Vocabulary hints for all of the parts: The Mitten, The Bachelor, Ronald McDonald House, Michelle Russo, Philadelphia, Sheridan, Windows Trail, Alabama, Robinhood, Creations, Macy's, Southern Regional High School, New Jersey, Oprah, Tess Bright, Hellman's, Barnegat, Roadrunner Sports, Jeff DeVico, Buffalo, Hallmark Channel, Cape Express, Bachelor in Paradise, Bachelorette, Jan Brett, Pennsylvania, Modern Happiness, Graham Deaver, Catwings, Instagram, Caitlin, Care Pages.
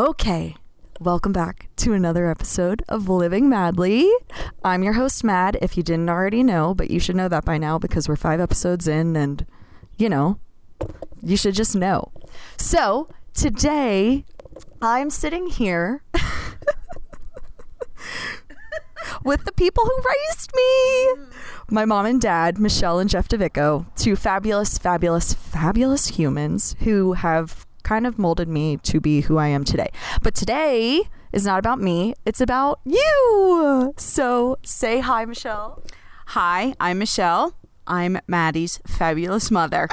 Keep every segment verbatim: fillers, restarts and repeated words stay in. Okay, welcome back to another episode of Living Madly. I'm your host, Mad, if you didn't already know, but you should know that by now because we're five episodes in and, you know, you should just know. So, today, I'm sitting here with the people who raised me. My mom and dad, Michelle and Jeff DeVico, two fabulous, fabulous, fabulous humans who have kind of molded me to be who I am today. But today is not about me. It's about you. So say hi, Michelle. Hi, I'm Michelle. I'm Maddie's fabulous mother.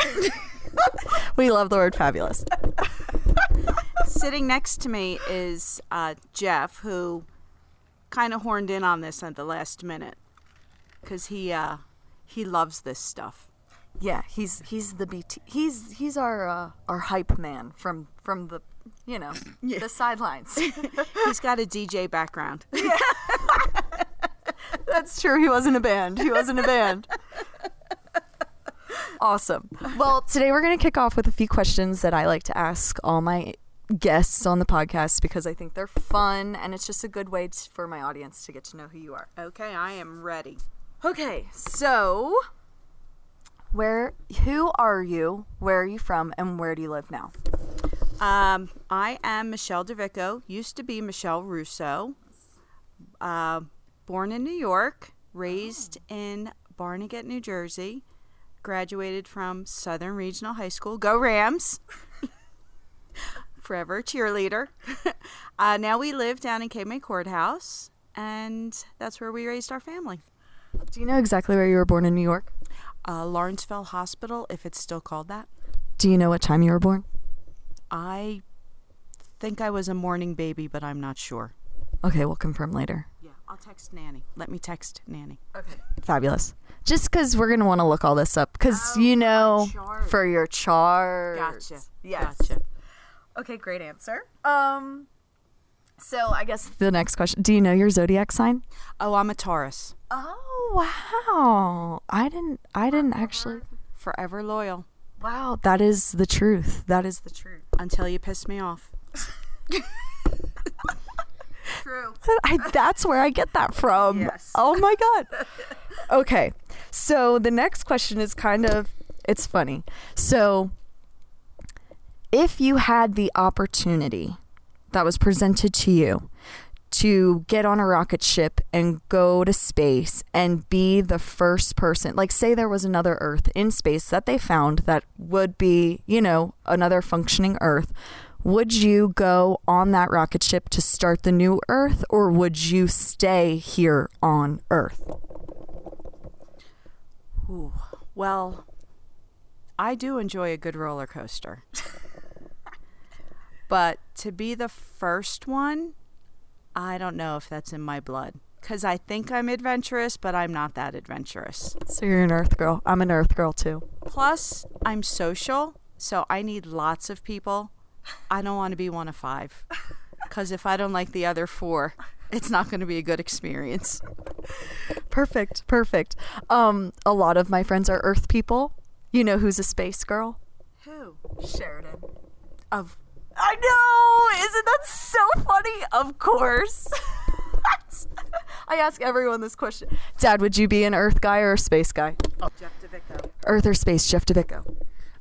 We love the word fabulous. Sitting next to me is uh, Jeff, who kind of horned in on this at the last minute because he uh, he loves this stuff. Yeah, he's he's the B T. He's he's our uh, our hype man from from the you know yeah. the sidelines. He's got a D J background. Yeah. That's true. He wasn't a band. He wasn't a band. Awesome. Well, today we're going to kick off with a few questions that I like to ask all my guests on the podcast because I think they're fun and it's just a good way to, for my audience to get to know who you are. Okay, I am ready. Okay, so where, who are you, where are you from, and where do you live now? Um, I am Michelle DeVico, used to be Michelle Russo, uh, born in New York, raised oh. in Barnegat, New Jersey, graduated from Southern Regional High School. Go Rams! Forever cheerleader. Uh, now we live down in Cape May Courthouse, and that's where we raised our family. Do you know exactly where you were born in New York? Uh, Lawrenceville Hospital, if it's still called that. Do you know what time you were born? I think I was a morning baby, but I'm not sure. Okay, we'll confirm later. Yeah, I'll text Nanny. Let me text Nanny. Okay. Fabulous. Just because we're going to want to look all this up, because, oh, you know, for your chart. Gotcha. Yes. Gotcha. Okay, great answer. Um, so I guess the next question, do you know your zodiac sign? Oh, I'm a Taurus. Oh, wow. I didn't, I didn't forever, actually. Forever loyal. Wow. That is the truth. That is the truth. Until you piss me off. True. I, that's where I get that from. Yes. Oh my God. Okay. So the next question is kind of, it's funny. So if you had the opportunity that was presented to you to get on a rocket ship and go to space and be the first person, like say there was another Earth in space that they found that would be, you know, another functioning Earth, would you go on that rocket ship to start the new Earth, or would you stay here on Earth? Ooh, well, I do enjoy a good roller coaster. But to be the first one, I don't know if that's in my blood. Because I think I'm adventurous, but I'm not that adventurous. So you're an Earth girl. I'm an Earth girl, too. Plus, I'm social, so I need lots of people. I don't want to be one of five. Because if I don't like the other four, it's not going to be a good experience. Perfect, perfect. Um, a lot of my friends are Earth people. You know who's a space girl? Who? Sheridan. Of I know! Isn't that so funny? Of course. I ask everyone this question. Dad, would you be an Earth guy or a space guy? Oh, Jeff DeVico. Earth or space, Jeff DeVico?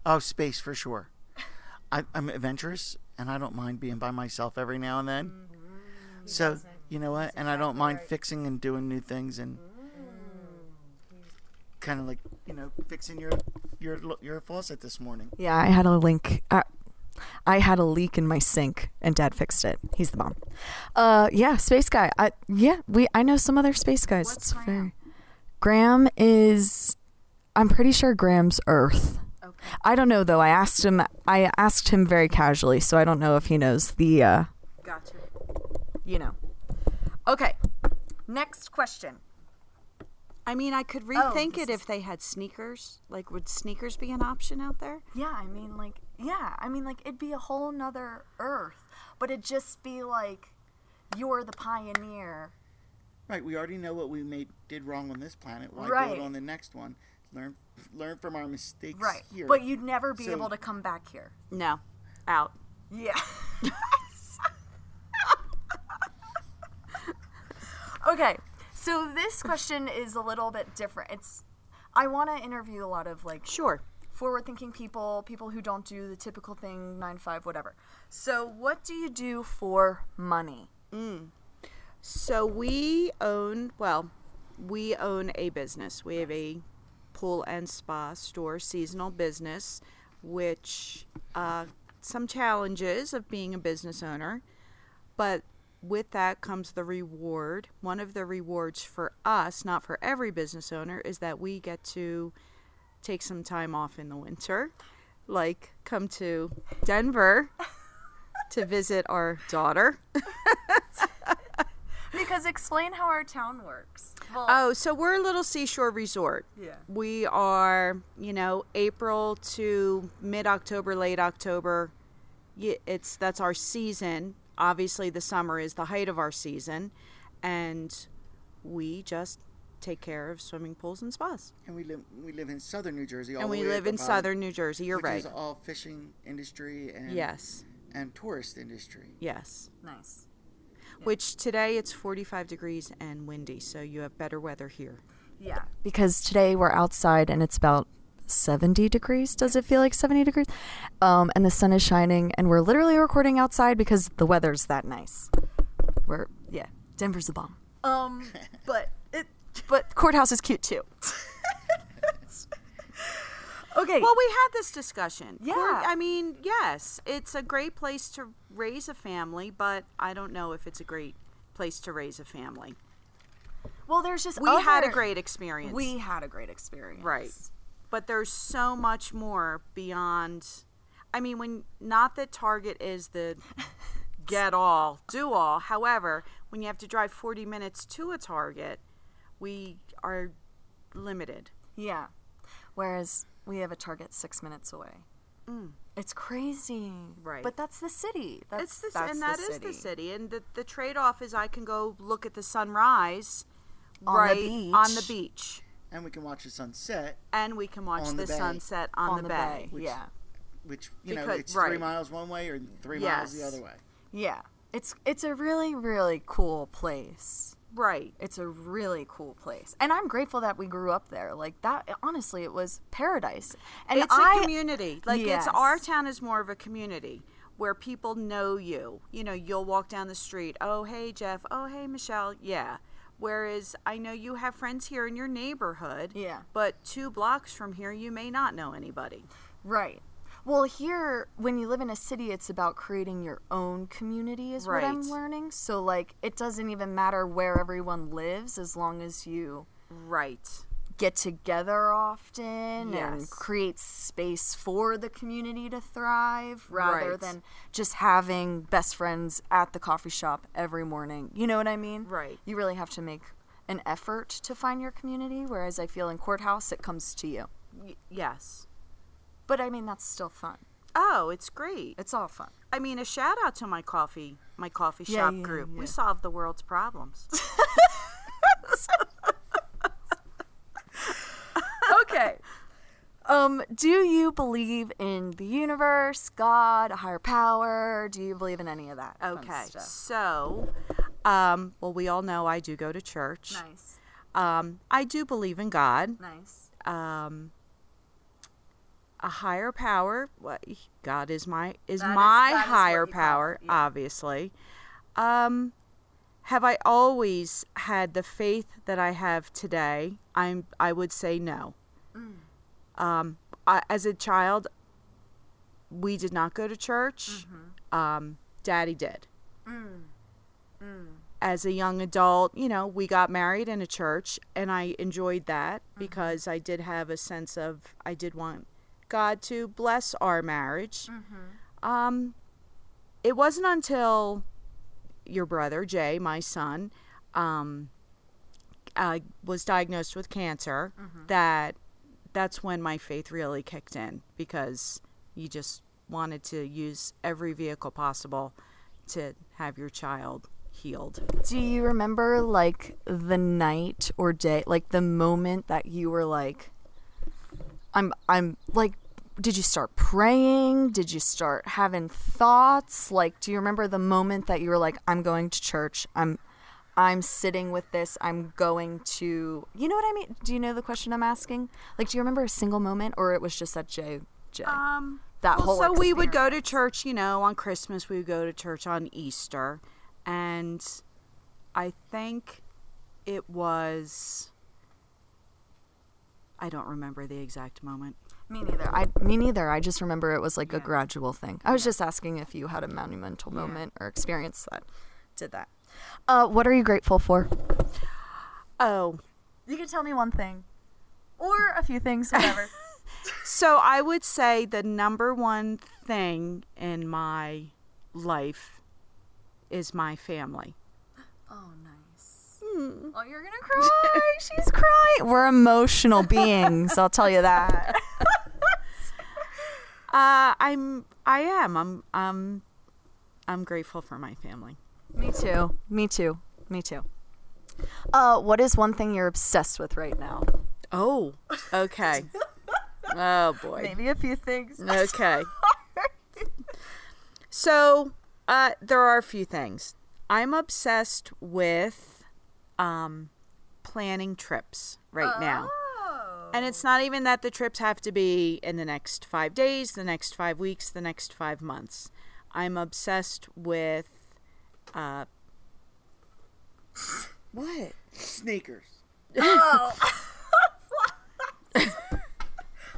Oh, space for sure. I, I'm adventurous, and I don't mind being by myself every now and then. Mm-hmm. So, you know what? And I don't mind right. fixing and doing new things and mm. kind of like, you know, fixing your, your, your faucet this morning. Yeah, I had a link. I- I had a leak in my sink and Dad fixed it. He's the bomb. Uh, yeah, space guy. I, yeah, we. I know some other space guys. What's it's Graham? Very, Graham is, I'm pretty sure Graham's Earth. Okay. I don't know though. I asked him. I asked him very casually, so I don't know if he knows the. Uh, gotcha. You know. Okay. Next question. I mean, I could rethink oh, it if they had sneakers. Like, would sneakers be an option out there? Yeah, I mean, like, yeah. I mean, like, it'd be a whole nother Earth. But it'd just be like, you're the pioneer. Right, we already know what we made did wrong on this planet. Why right. do it on the next one? Learn learn from our mistakes right. here. But you'd never be so, able to come back here. No. Out. Yeah. Okay, so this question is a little bit different. It's I want to interview a lot of like sure forward-thinking people, people who don't do the typical thing, nine five, whatever. So, what do you do for money? Mm. So we own well, we own a business. We have a pool and spa store, seasonal business, which uh, some challenges of being a business owner, but with that comes the reward. One of the rewards for us, not for every business owner, is that we get to take some time off in the winter, like come to Denver to visit our daughter. Because explain how our town works. Well, oh, so we're a little seashore resort. Yeah. We are, you know, April to mid-October, late October. It's that's our season. Obviously, the summer is the height of our season, and we just take care of swimming pools and spas. And we live we live in Southern New Jersey. All and we the way live in Southern New Jersey. You're which right. Is all fishing industry and yes, and tourist industry. Yes. Nice. Yeah. Which today it's forty-five degrees and windy, so you have better weather here. Yeah, because today we're outside and it's about seventy degrees. Does it feel like seventy degrees? Um, and the sun is shining, and we're literally recording outside because the weather's that nice. We're, yeah, Denver's a bomb. Um, but it, but courthouse is cute too. Okay. Well, we had this discussion. Yeah. Court, I mean, yes, it's a great place to raise a family, but I don't know if it's a great place to raise a family. Well, there's just we other, had a great experience. We had a great experience. Right. But there's so much more beyond. I mean, when not that Target is the get all, do all. However, when you have to drive forty minutes to a Target, we are limited. Yeah. Whereas we have a Target six minutes away. Mm. It's crazy. Right. But that's the city. That's, it's the, that's and that the is city. the city. And the, the trade-off is I can go look at the sunrise on right the beach. on the beach. And we can watch the sunset. And we can watch the, the sunset on, on the, the bay. bay. Which, yeah. Which, you because, know, it's right. three miles one way or three yes. miles the other way. Yeah. It's it's a really, really cool place. Right. It's a really cool place. And I'm grateful that we grew up there. Like, that, honestly, it was paradise. And it's I, a community. Like, yes. it's our town is more of a community where people know you. You know, you'll walk down the street. Oh, hey, Jeff. Oh, hey, Michelle. Yeah. Whereas I know you have friends here in your neighborhood, yeah. but two blocks from here, you may not know anybody. Right. Well, here, when you live in a city, it's about creating your own community is right. what I'm learning. So, like, it doesn't even matter where everyone lives as long as you right. get together often yes. and create space for the community to thrive rather right. than just having best friends at the coffee shop every morning. You know what I mean? Right. You really have to make an effort to find your community, whereas I feel in Courthouse it comes to you. Y- yes. But, I mean, that's still fun. Oh, it's great. It's all fun. I mean, a shout-out to my coffee my coffee yeah, shop yeah, group. Yeah. We solved the world's problems. Okay. Um, do you believe in the universe, God, a higher power? Do you believe in any of that? Okay. So, um, well, we all know I do go to church. Nice. Um, I do believe in God. Nice. Um A higher power, well, God is my is that my is, higher is power, yeah. obviously. Um, have I always had the faith that I have today? I'm I would say no. Mm. Um, I, as a child, we did not go to church. Mm-hmm. Um, Daddy did. Mm. Mm. As a young adult, you know, we got married in a church, and I enjoyed that mm-hmm. because I did have a sense of I did want God to bless our marriage. Mm-hmm. Um, it wasn't until your brother, Jay, my son, um, uh, was diagnosed with cancer mm-hmm. that that's when my faith really kicked in because you just wanted to use every vehicle possible to have your child healed. Do you remember like the night or day, like the moment that you were like, I'm, I'm like, did you start praying? Did you start having thoughts? Like, do you remember the moment that you were like, I'm going to church. I'm, I'm sitting with this, I'm going to, you know what I mean? Do you know the question I'm asking? Like, do you remember a single moment, or it was just such a J? Um, that well, whole so experience. We would go to church, you know, on Christmas. We would go to church on Easter. And I think it was, I don't remember the exact moment. Me neither. I me neither. I just remember it was like yeah. a gradual thing. I was yeah. just asking if you had a monumental moment yeah. or experience that did that. Uh, what are you grateful for? Oh, you can tell me one thing, or a few things, whatever. So I would say the number one thing in my life is my family. Oh, nice. Mm. Oh, you're gonna cry. She's crying. We're emotional beings. I'll tell you that. uh, I'm. I am. I'm. Um. I'm grateful for my family. Me too. Me too. Me too. Uh, what is one thing you're obsessed with right now? Oh, okay. Oh, boy. Maybe a few things. Okay. So, uh, there are a few things. I'm obsessed with um, planning trips right oh. now. And it's not even that the trips have to be in the next five days, the next five weeks, the next five months. I'm obsessed with Uh, what? Sneakers. Oh. I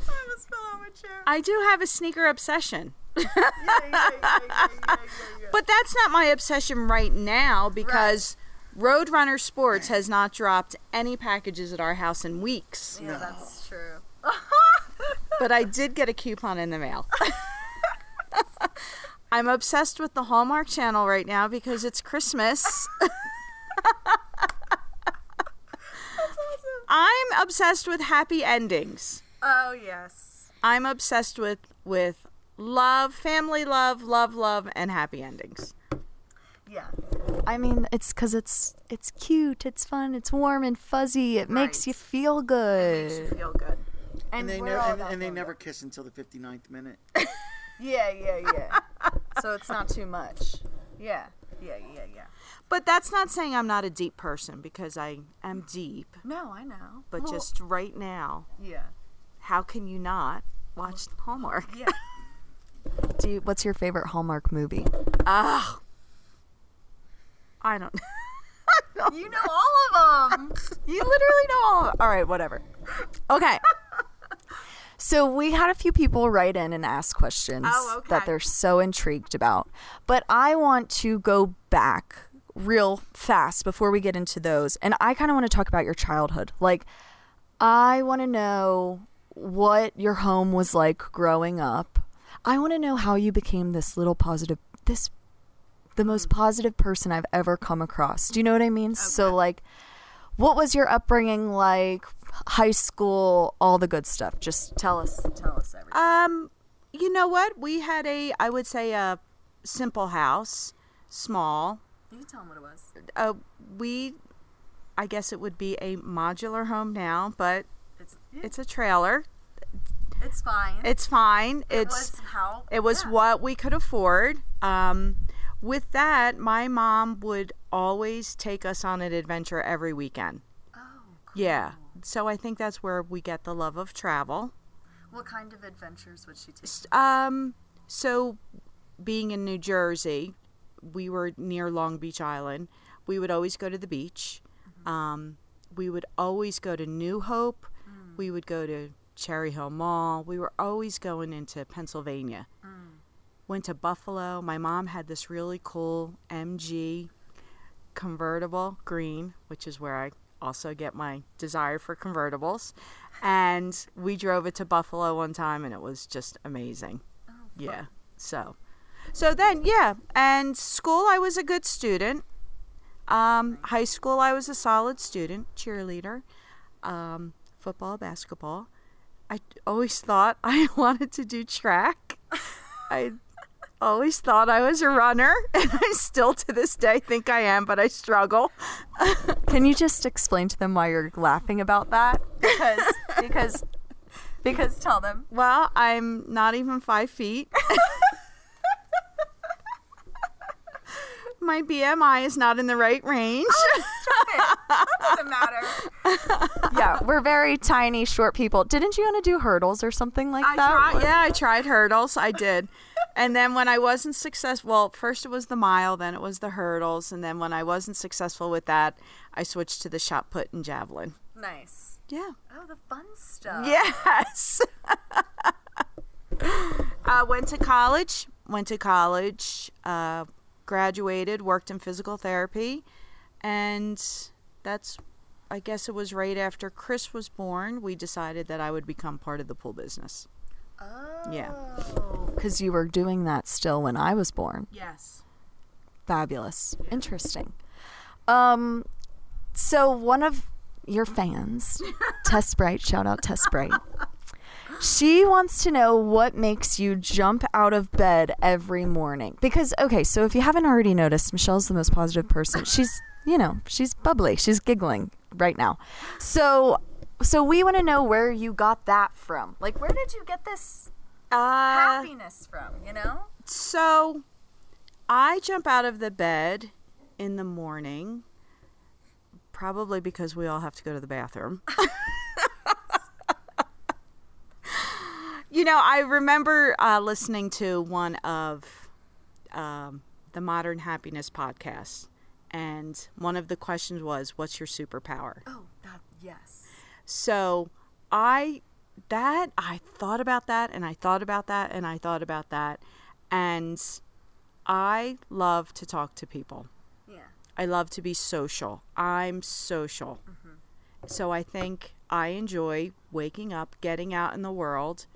almost fell on my chair. I do have a sneaker obsession. yeah, yeah, yeah, yeah, yeah, yeah, yeah. But that's not my obsession right now, because right. Roadrunner Sports has not dropped any packages at our house in weeks. Yeah, no. That's true. But I did get a coupon in the mail. I'm obsessed with the Hallmark Channel right now because it's Christmas. That's awesome. I'm obsessed with happy endings. Oh, yes. I'm obsessed with, with love, family love, love, love, and happy endings. Yeah. I mean, it's because it's, it's cute, it's fun, it's warm and fuzzy. It right. makes you feel good. It makes you feel good. And, and they, never, and, and they never kiss until the fifty-ninth minute. Yeah, yeah, yeah. So it's not too much. Yeah, yeah, yeah, yeah. But that's not saying I'm not a deep person, because I am deep. No, I know. But well, just right now. Yeah. How can you not watch Hallmark? Yeah. Do you, what's your favorite Hallmark movie? Oh. I don't, I don't You know, know all of them. You literally know all of them. All right, whatever. Okay. So we had a few people write in and ask questions oh, okay. that they're so intrigued about. But I want to go back real fast before we get into those. And I kind of want to talk about your childhood. Like, I want to know what your home was like growing up. I want to know how you became this little positive, this, the most positive person I've ever come across. Do you know what I mean? Okay. So, like, what was your upbringing like? High school, all the good stuff. Just tell us, tell us everything. Um, you know what? We had a, I would say, a simple house, small. You can tell them what it was. Uh, we, I guess it would be a modular home now, but it's yeah. it's a trailer. It's fine. It's fine. It it's was how it was yeah. what we could afford. Um, with that, my mom would always take us on an adventure every weekend. Oh, cool. Yeah. So I think that's where we get the love of travel. What kind of adventures would she take? Um, so being in New Jersey, we were near Long Beach Island. We would always go to the beach. Mm-hmm. Um, we would always go to New Hope. Mm. We would go to Cherry Hill Mall. We were always going into Pennsylvania. Mm. Went to Buffalo. My mom had this really cool M G convertible green, which is where I also get my desire for convertibles, and we drove it to Buffalo one time, and it was just amazing. Oh, yeah. So, so then, yeah. And school, I was a good student. Um, right. High school, I was a solid student, cheerleader, um, football, basketball. I always thought I wanted to do track. I always thought I was a runner, and I still to this day think I am, but I struggle. Can you just explain to them why you're laughing about that? Because, because, because tell them. Well, I'm not even five feet. my B M I is not in the right range. Oh, stop it. That doesn't matter. Yeah, we're very tiny, short people. Didn't you want to do hurdles or something like I that? Tried, yeah, I tried hurdles. I did. And then when I wasn't successful, well, first it was the mile, then it was the hurdles. And then when I wasn't successful with that, I switched to the shot put and javelin. Nice. Yeah. Oh, the fun stuff. Yes. I went to college, went to college, uh, graduated, worked in physical therapy. And that's, I guess it was right after Chris was born, we decided that I would become part of the pool business. Oh. Yeah. Because you were doing that still when I was born. Yes. Fabulous. Yeah. Interesting. Um, so one of your fans, Tess Bright, shout out Tess Bright. She wants to know what makes you jump out of bed every morning. Because, okay, so if you haven't already noticed, Michelle's the most positive person. She's, you know, she's bubbly. She's giggling right now. So so we want to know where you got that from. Like, where did you get this uh, happiness from, you know? So I jump out of the bed in the morning, probably because we all have to go to the bathroom. You know, I remember uh, listening to one of um, the Modern Happiness podcasts, and one of the questions was, what's your superpower? Oh, that, yes. So I, that, I thought about that, and I thought about that, and I thought about that, and I love to talk to people. Yeah. I love to be social. I'm social. Mm-hmm. So I think I enjoy waking up, getting out in the world,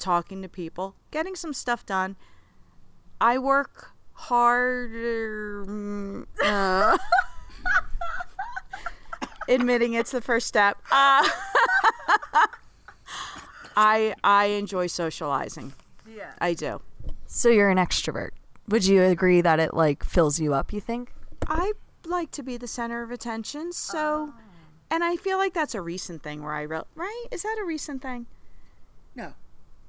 talking to people, getting some stuff done. I work harder. Mm, uh, admitting it's the first step. Uh, I I enjoy socializing. Yeah, I do. So you're an extrovert. Would you agree that it like fills you up? You think? I like to be the center of attention. So, oh. And I feel like that's a recent thing where I re- right? Is that a recent thing? No.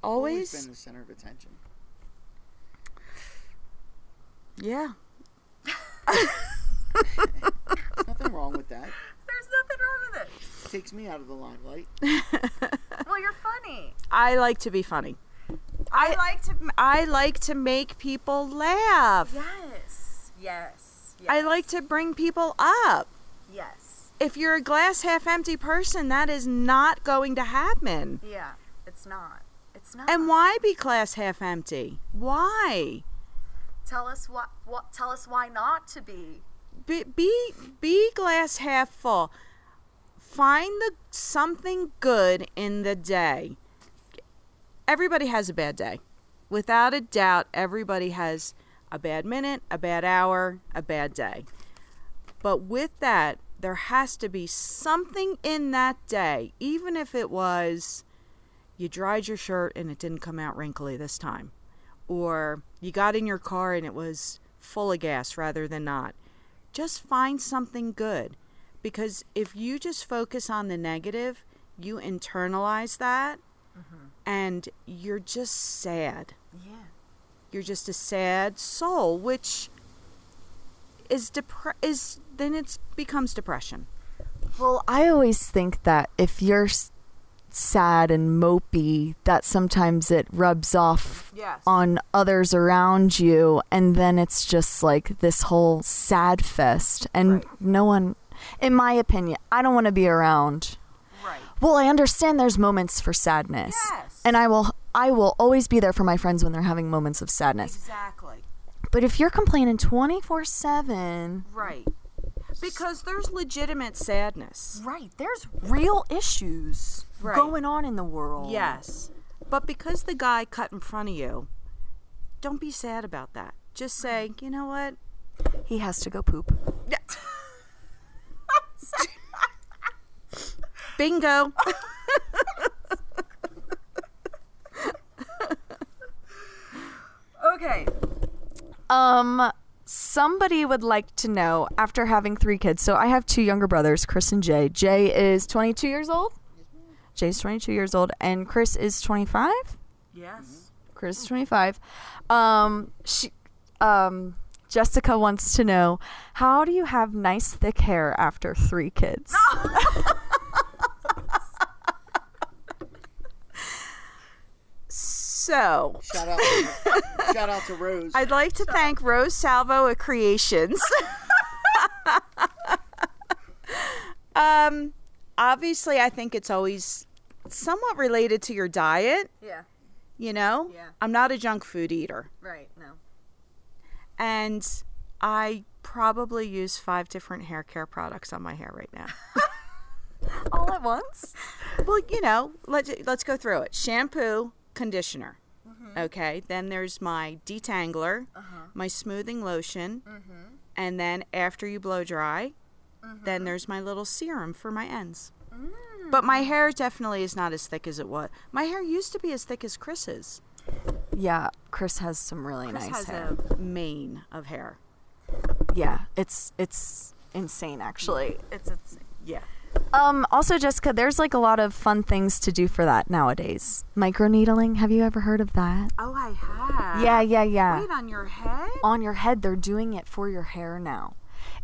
Always? Always been the center of attention. Yeah. There's nothing wrong with that. There's nothing wrong with it. It takes me out of the limelight. Well, you're funny. I like to be funny. I, I like to. I like to make people laugh. Yes. Yes. Yes. I like to bring people up. Yes. If you're a glass half empty person, that is not going to happen. Yeah, it's not. And why be class half empty? Why? Tell us what, what. Tell us why not to be. Be be be glass half full. Find the something good in the day. Everybody has a bad day, without a doubt. Everybody has a bad minute, a bad hour, a bad day. But with that, there has to be something in that day, even if it was. You dried your shirt and it didn't come out wrinkly this time. Or you got in your car and it was full of gas rather than not. Just find something good. Because if you just focus on the negative, you internalize that. Mm-hmm. And you're just sad. Yeah. You're just a sad soul, which is depre- is then it becomes depression. Well, I always think that if you're sad and mopey, that sometimes it rubs off yes. on others around you, and then it's just like this whole sad fest, and right. no one, in my opinion, I don't want to be around. Right. Well, I understand there's moments for sadness, yes. and I will I will always be there for my friends when they're having moments of sadness. Exactly. But if you're complaining twenty-four seven, right. Because there's legitimate sadness. Right. There's real issues right. going on in the world. Yes. But because the guy cut in front of you, don't be sad about that. Just say, you know what? He has to go poop. Bingo. Okay. Um... Somebody would like to know, after having three kids, so I have two younger brothers, Chris and Jay. Jay is twenty-two years old. Jay's twenty-two years old, and Chris is twenty-five? Yes. Chris is twenty-five. Um, she, um, Jessica wants to know, how do you have nice thick hair after three kids? So shout out, to, shout out to Rose. I'd like to Stop. thank Rose Salvo at Creations. um, obviously, I think it's always somewhat related to your diet. Yeah. You know? Yeah. I'm not a junk food eater. Right. No. And I probably use five different hair care products on my hair right now. All at once? Well, you know, let's let's go through it. Shampoo, conditioner. Mm-hmm. Okay. Then there's my detangler, uh-huh. my smoothing lotion, mm-hmm. and then after you blow dry, mm-hmm. then there's my little serum for my ends. Mm. But my hair definitely is not as thick as it was. My hair used to be as thick as Chris's. Yeah, Chris has some really Chris nice has hair. A mane of hair. Yeah, it's it's insane actually. It's it's yeah. Um, also, Jessica, there's like a lot of fun things to do for that nowadays. Microneedling. Have you ever heard of that? Oh, I have. Yeah, yeah, yeah. Wait, on your head? On your head. They're doing it for your hair now.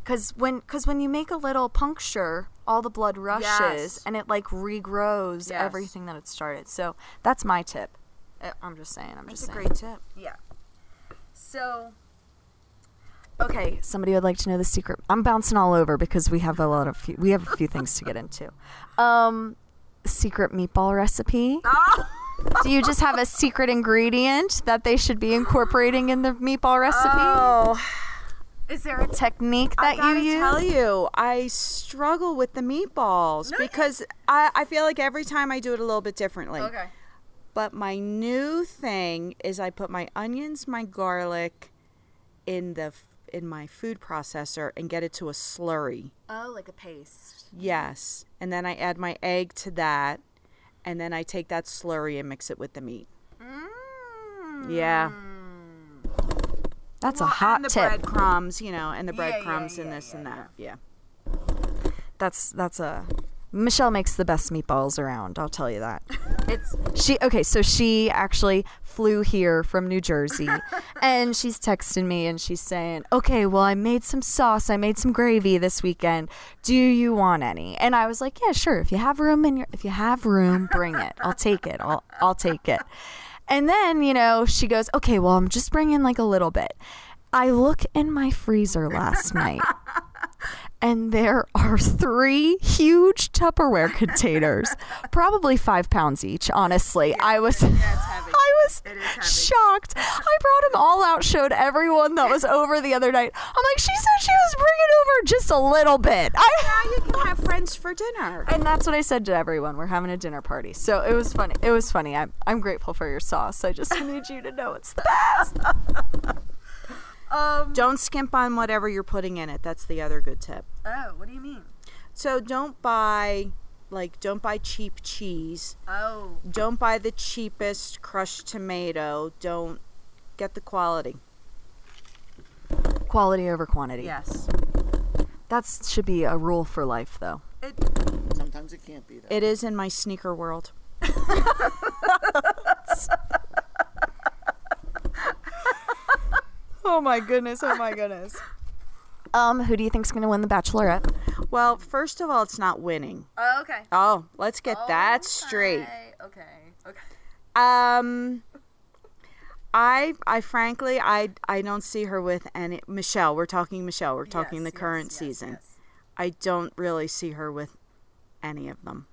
Because when, cause when you make a little puncture, all the blood rushes yes. and it like regrows yes. everything that it started. So that's my tip. I'm just saying. I'm that's just saying. That's a great tip. Yeah. So... Okay, somebody would like to know the secret. I'm bouncing all over because we have a lot of few, we have a few things to get into. Um, secret meatball recipe. Oh. Do you just have a secret ingredient that they should be incorporating in the meatball recipe? Oh, is there a technique that you use? I gotta tell you, I struggle with the meatballs no, because you- I, I feel like every time I do it a little bit differently. Okay. But my new thing is I put my onions, my garlic, in the in my food processor and get it to a slurry. Oh, like a paste. Yes. And then I add my egg to that, and then I take that slurry and mix it with the meat. Mm. Yeah. That's well, a hot and the tip. The breadcrumbs, you know, and the breadcrumbs yeah, yeah, yeah, and this yeah, and that. Yeah. yeah. That's that's a Michelle makes the best meatballs around, I'll tell you that. It's she okay, so she actually flew here from New Jersey and she's texting me and she's saying, okay, well, I made some sauce, I made some gravy this weekend. Do you want any? And I was like, yeah, sure. If you have room in your if you have room, bring it. I'll take it. I'll I'll take it. And then, you know, she goes, okay, well, I'm just bringing like a little bit. I look in my freezer last night and there are three huge Tupperware containers, probably five pounds each. Honestly, yeah, I was, yeah, I was shocked. I brought them all out, showed everyone that was over the other night. I'm like, she said she was bringing over just a little bit. I, now you can have friends for dinner. And that's what I said to everyone. We're having a dinner party. So it was funny. It was funny. I'm, I'm grateful for your sauce. I just need you to know it's the best. Um, don't skimp on whatever you're putting in it. That's the other good tip. Oh, what do you mean? So don't buy, like, don't buy cheap cheese. Oh. Don't buy the cheapest crushed tomato. Don't get the quality. Quality over quantity. Yes. That should be a rule for life, though. It, Sometimes it can't be, though. It is in my sneaker world. Oh my goodness, oh my goodness. Um, who do you think's gonna win the Bachelorette? Well, first of all, it's not winning. Oh, okay. Oh, let's get oh, that okay. straight. Okay, okay. Um I I frankly I I don't see her with any Michelle, we're talking Michelle, we're talking yes, the current yes, season. Yes, yes. I don't really see her with any of them.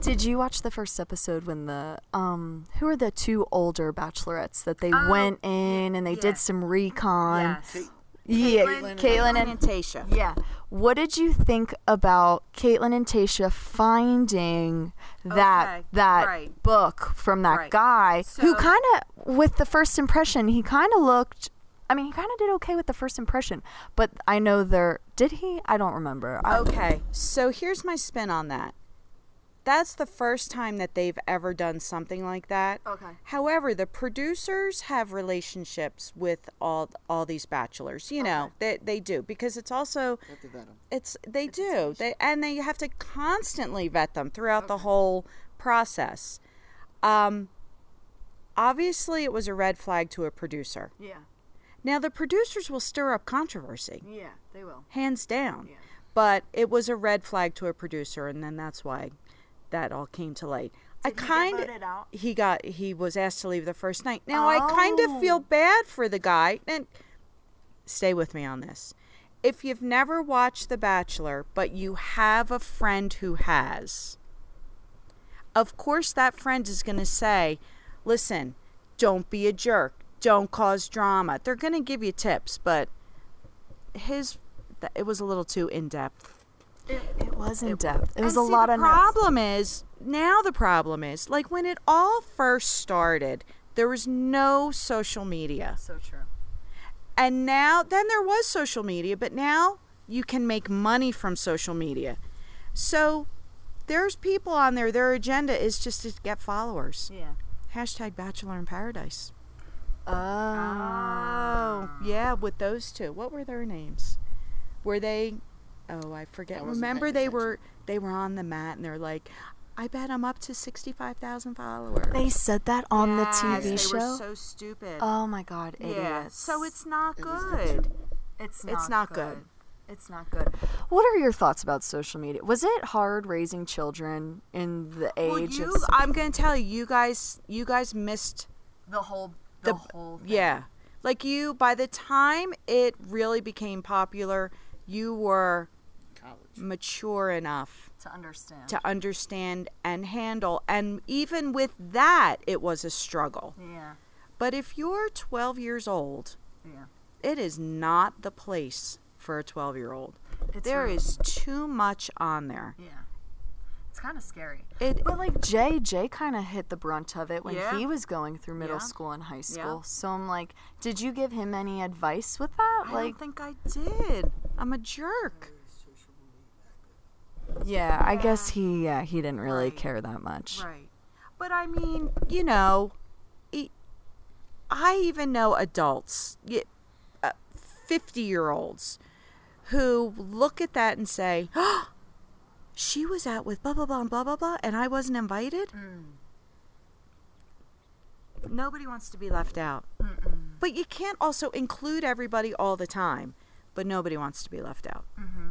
Did you watch the first episode when the, um, who are the two older bachelorettes that they oh, went in and they yeah. did some recon? Yes. Yeah. Caitlin, Caitlin and, and Tayshia. Yeah. What did you think about Caitlin and Tayshia finding that okay. that right. book from that right. guy so, who kind of, with the first impression, he kind of looked... I mean, he kind of did okay with the first impression, but I know there... Did he? I don't remember. Okay. So here's my spin on that. That's the first time that they've ever done something like that. Okay. However, the producers have relationships with all all these bachelors. You okay. know, they they do because it's also they have to vet them. It's they it's do they and they have to constantly vet them throughout okay. the whole process. Um, obviously, it was a red flag to a producer. Yeah. Now, the producers will stir up controversy. Yeah, they will. Hands down. Yeah. But it was a red flag to a producer, and then that's why that all came to light. Did I kind of he got he was asked to leave the first night. Now, oh. I kind of feel bad for the guy, and stay with me on this. If you've never watched The Bachelor, but you have a friend who has, of course that friend is going to say, listen, don't be a jerk. Don't cause drama. They're going to give you tips, but his it was a little too in-depth. It, it was in-depth. It, it was a see, lot the of problem notes. is, now the problem is, like when it all first started, there was no social media. So true. And now, then there was social media, but now you can make money from social media. So there's people on there, their agenda is just to get followers. Yeah. Hashtag Bachelor in Paradise. Oh. oh. Yeah, with those two. What were their names? Were they, oh, I forget. I Remember they attention. were they were on the mat and they're like, I bet I'm up to sixty-five thousand followers. They said that on yes, the T V they show? They were so stupid. Oh, my God, idiots. Yeah, so it's not good. It it's not, it's not good. good. It's not good. What are your thoughts about social media? Was it hard raising children in the age well, you, of... I'm going to tell you, you guys, you guys missed... The whole, the, the whole thing. Yeah. Like you, by the time it really became popular, you were... mature enough to understand to understand and handle, and even with that it was a struggle. Yeah. But if you're twelve years old, yeah, it is not the place for a twelve year old. There real. is too much on there. Yeah, it's kind of scary. It but like Jay Jay kind of hit the brunt of it when yeah. he was going through middle yeah. school and high school. Yeah. So I'm like, did you give him any advice with that? I like, don't think I did. I'm a jerk. Yeah, I guess he yeah, he didn't really right. care that much. Right. But I mean, you know, it, I even know adults, fifty-year-olds, who look at that and say, oh, she was out with blah, blah, blah, blah, blah, blah, and I wasn't invited? Mm. Nobody wants to be left out. Mm-mm. But you can't also include everybody all the time, but nobody wants to be left out. Mm-hmm.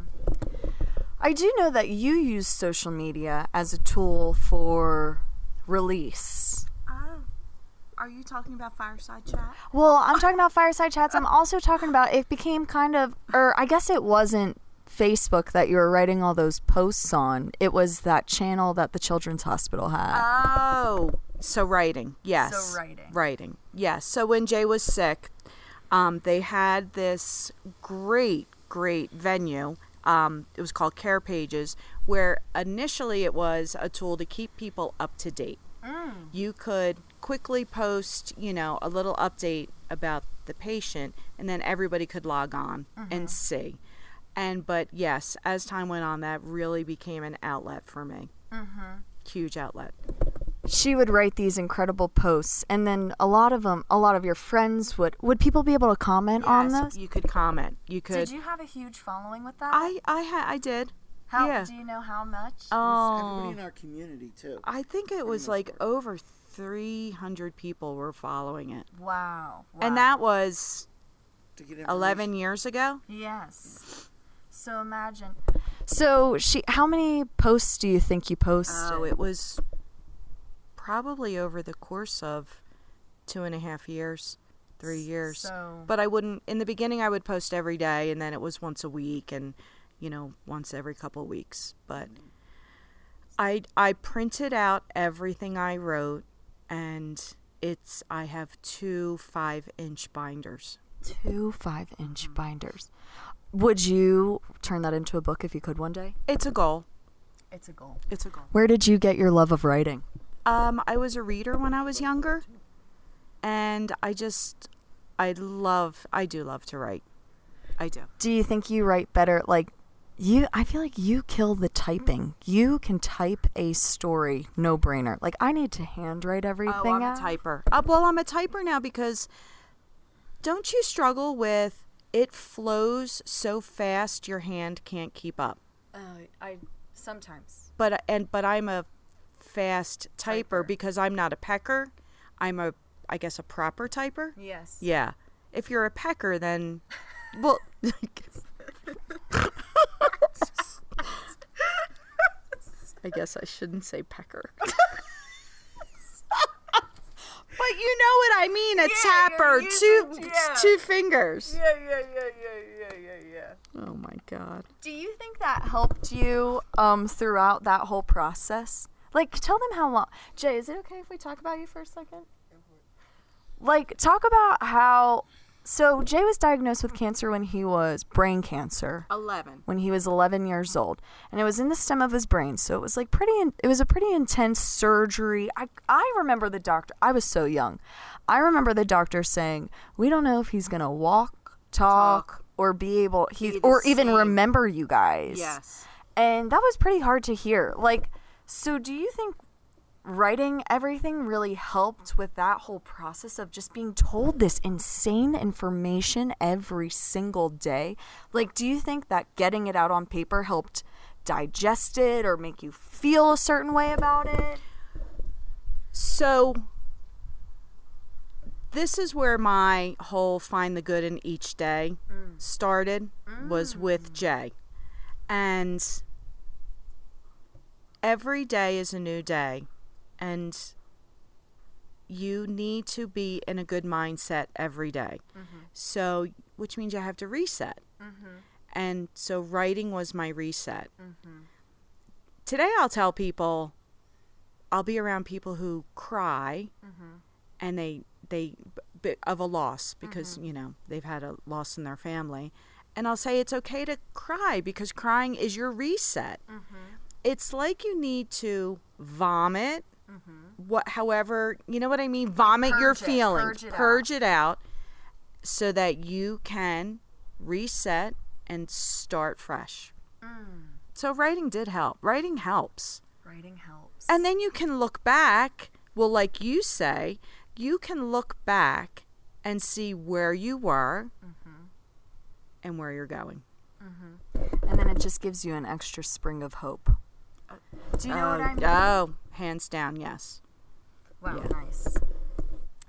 I do know that you use social media as a tool for release. Oh. Are you talking about Fireside Chat? Well, I'm talking about Fireside Chats. I'm also talking about it became kind of, or I guess it wasn't Facebook that you were writing all those posts on. It was that channel that the Children's Hospital had. Oh. So writing. Yes. So writing. Writing. Yes. So when Jay was sick, um, they had this great, great venue. Um, it was called Care Pages, where initially it was a tool to keep people up to date. Mm. You could quickly post, you know, a little update about the patient, and then everybody could log on mm-hmm. and see. And but yes, as time went on, that really became an outlet for me. Mm-hmm. Huge outlet. She would write these incredible posts, and then a lot of them, a lot of your friends would, would people be able to comment yes, on those? You could comment. You could. Did you have a huge following with that? I, I, ha I did. How, yeah. Do you know how much? Oh. Everybody in our community, too. I think it was like part. over three hundred people were following it. Wow. wow. And that was eleven years ago? Yes. So imagine. So she, how many posts do you think you posted? Oh, it was... probably over the course of two and a half years, three years. So. But I wouldn't, in the beginning I would post every day, and then it was once a week, and, you know, once every couple of weeks. But I, I printed out everything I wrote, and it's, I have two five-inch binders. Two five-inch binders. Would you turn that into a book if you could one day? It's a goal. It's a goal. It's a goal. Where did you get your love of writing? Um, I was a reader when I was younger, and I just, I love, I do love to write. I do. Do you think you write better? Like you, I feel like you kill the typing. You can type a story, no brainer. Like I need to handwrite everything. Oh, I'm out. a typer. Uh, well, I'm a typer now because don't you struggle with it flows so fast your hand can't keep up? Uh, I, sometimes. But, and, but I'm a fast typer, typer because I'm not a pecker. I'm a, I guess, a proper typer. Yes. Yeah. if you're a pecker, then, well, I guess I shouldn't say pecker. But you know what I mean, a yeah, tapper, yeah, two some, yeah. two fingers. Yeah, yeah, yeah, yeah, yeah, yeah, yeah. Oh my God. Do you think that helped you um throughout that whole process? Like, tell them how long. Jay, is it okay if we talk about you for a second? Like, talk about how. So Jay was diagnosed with cancer when he was brain cancer. eleven. When he was eleven years old. And it was in the stem of his brain. So it was like pretty, in, it was a pretty intense surgery. I, I remember the doctor, I was so young. I remember the doctor saying, we don't know if he's going to walk, talk, talk, or be able, he, be or even same. remember you guys. Yes. And that was pretty hard to hear. Like, so do you think writing everything really helped with that whole process of just being told this insane information every single day? Like, do you think that getting it out on paper helped digest it or make you feel a certain way about it? So this is where my whole find the good in each day mm. started mm. was with Jay. And every day is a new day. And you need to be in a good mindset every day. Mm-hmm. So, which means you have to reset. Mm-hmm. And so writing was my reset. Mm-hmm. Today I'll tell people, I'll be around people who cry mm-hmm. and they, they b- of a loss because, mm-hmm. you know, they've had a loss in their family. And I'll say it's okay to cry because crying is your reset. Mm-hmm. It's like you need to vomit. Mm-hmm. What, however, you know what I mean? Vomit purge your feelings. Purge, it, purge it, out. it out so that you can reset and start fresh. Mm. So writing did help. Writing helps. Writing helps. And then you can look back. Well, like you say, you can look back and see where you were mm-hmm. and where you're going. Mm-hmm. And then it just gives you an extra spring of hope. Do you know oh, what I mean? Oh, hands down, yes. Wow, yeah. nice.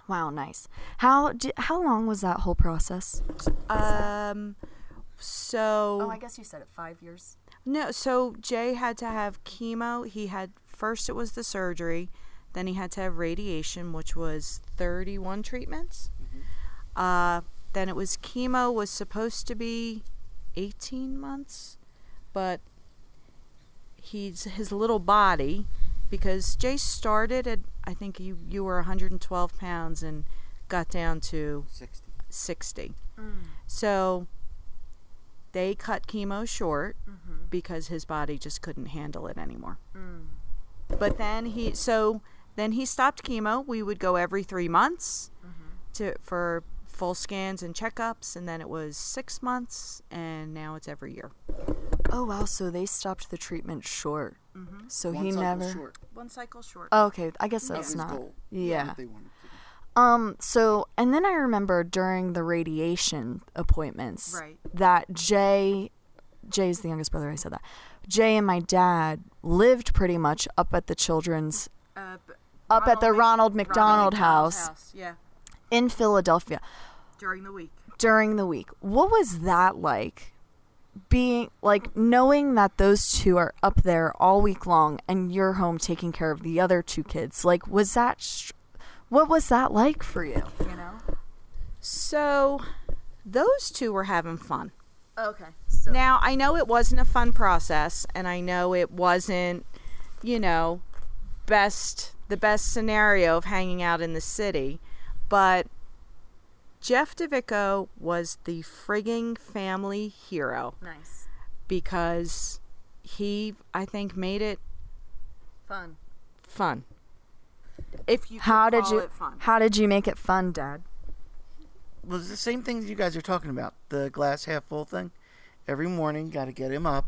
Wow, nice. How do, how long was that whole process? Um, so... Oh, I guess you said it five years. No, so Jay had to have chemo. He had, first it was the surgery. Then he had to have radiation, which was thirty-one treatments. Mm-hmm. Uh, then it was chemo was supposed to be eighteen months, but... He's his little body, because Jay started at, I think you, you were one hundred twelve pounds and got down to sixty. Mm. So they cut chemo short mm-hmm. because his body just couldn't handle it anymore. Mm. But then he, so then he stopped chemo. We would go every three months mm-hmm. to for full scans and checkups, and then it was six months, and now it's every year. Oh, wow. So they stopped the treatment short. Mm-hmm. So One he never... Short. One cycle short. Oh, okay. I guess that's no. not... Goal. Yeah. yeah um. So, and then I remember during the radiation appointments right. that Jay... Jay's the youngest brother. I said that. Jay and my dad lived pretty much up at the children's... Uh, up Ronald at the Mac- Ronald McDonald Ronald House. House. Yeah. In Philadelphia. During the week. During the week. What was that like? Being like knowing that those two are up there all week long and you're home taking care of the other two kids, like was that sh- what was that like for you you know so those two were having fun. Okay, so now I know it wasn't a fun process, and I know it wasn't, you know, best the best scenario of hanging out in the city, but Jeff DeVico was the frigging family hero. Nice. Because he, I think, made it... Fun. Fun. If you how did you, it fun. How did you make it fun, Dad? Well, it's the same thing you guys are talking about. The glass half full thing. Every morning, got to get him up.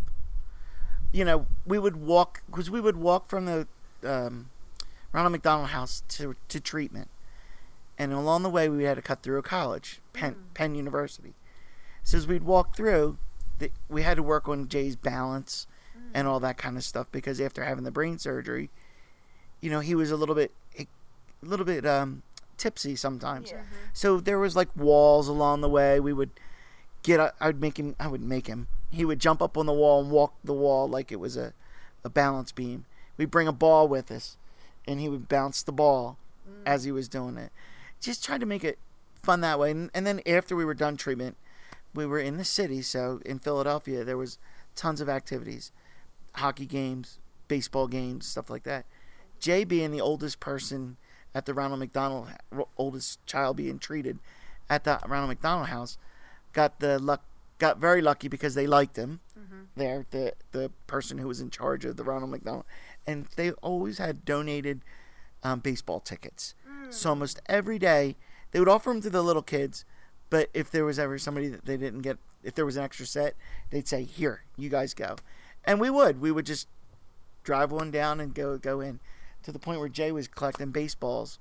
You know, we would walk... Because we would walk from the um, Ronald McDonald House to, to treatment. And along the way, we had to cut through a college, Penn, mm. Penn University. So as we'd walk through, the, we had to work on Jay's balance mm. and all that kind of stuff, because after having the brain surgery, you know, he was a little bit, a little bit um, tipsy sometimes. Yeah. So there was like walls along the way. We would get, a, I would make him, I would make him. He would jump up on the wall and walk the wall like it was a, a balance beam. We'd bring a ball with us, and he would bounce the ball mm. as he was doing it. Just tried to make it fun that way. And, and then after we were done treatment, we were in the city. So in Philadelphia, there was tons of activities, hockey games, baseball games, stuff like that. Jay being the oldest person at the Ronald McDonald, oldest child being treated at the Ronald McDonald House, got the luck, got very lucky because they liked him mm-hmm. there, the the person who was in charge of the Ronald McDonald, and they always had donated um, baseball tickets. Mm. So almost every day they would offer them to the little kids, but if there was ever somebody that they didn't get, if there was an extra set, they'd say, "Here, you guys go," and we would we would just drive one down and go go in. To the point where Jay was collecting baseballs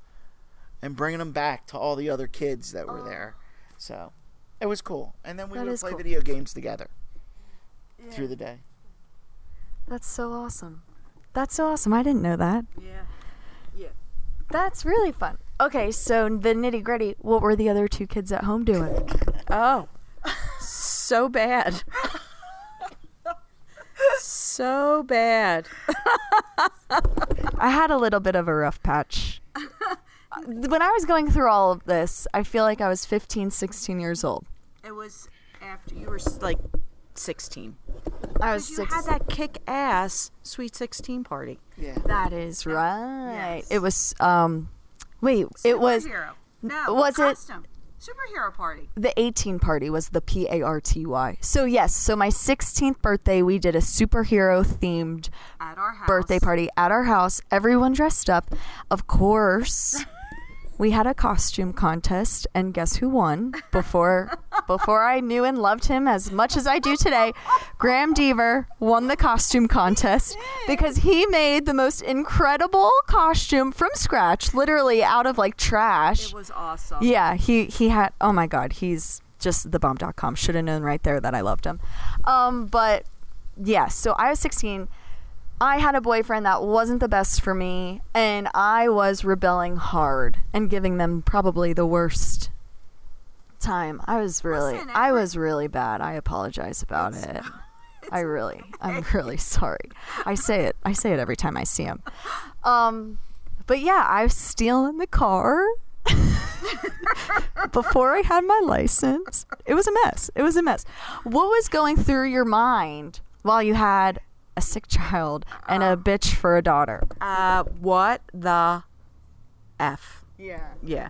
and bringing them back to all the other kids that were oh. there. So it was cool. And then we that would play cool. video games together yeah. through the day. That's so awesome. That's so awesome. I didn't know that. Yeah. Yeah. That's really fun. Okay, so the nitty gritty, what were the other two kids at home doing? oh. So bad. So bad. I had a little bit of a rough patch. When I was going through all of this, I feel like I was fifteen, sixteen years old. It was after you were like sixteen. I was sixteen. You had that kick-ass Sweet sixteen party. Yeah. That is right. Yes. It was, um, wait, Superhero. It was. Superhero. No, was it? Custom. Superhero party. The eighteen party was the P A R T Y. So, yes. So, my sixteenth birthday, we did a superhero-themed at our house. Birthday party at our house. Everyone dressed up. Of course, we had a costume contest, and guess who won? Before before I knew and loved him as much as I do today, Graham Deaver won the costume contest because he made the most incredible costume from scratch, literally out of like trash. It was awesome. Yeah, he, he had, oh my God, he's just the bomb dot com. Should have known right there that I loved him. Um, but yeah, so I was sixteen. I had a boyfriend that wasn't the best for me, and I was rebelling hard and giving them probably the worst time. I was really, Listen, I was really bad. I apologize about it's, it. It's I really, okay. I'm really sorry. I say it, I say it every time I see him. Um, but yeah, I was stealing the car before I had my license. It was a mess. It was a mess. What was going through your mind while you had a sick child and a bitch for a daughter? Uh, what the F? Yeah. Yeah.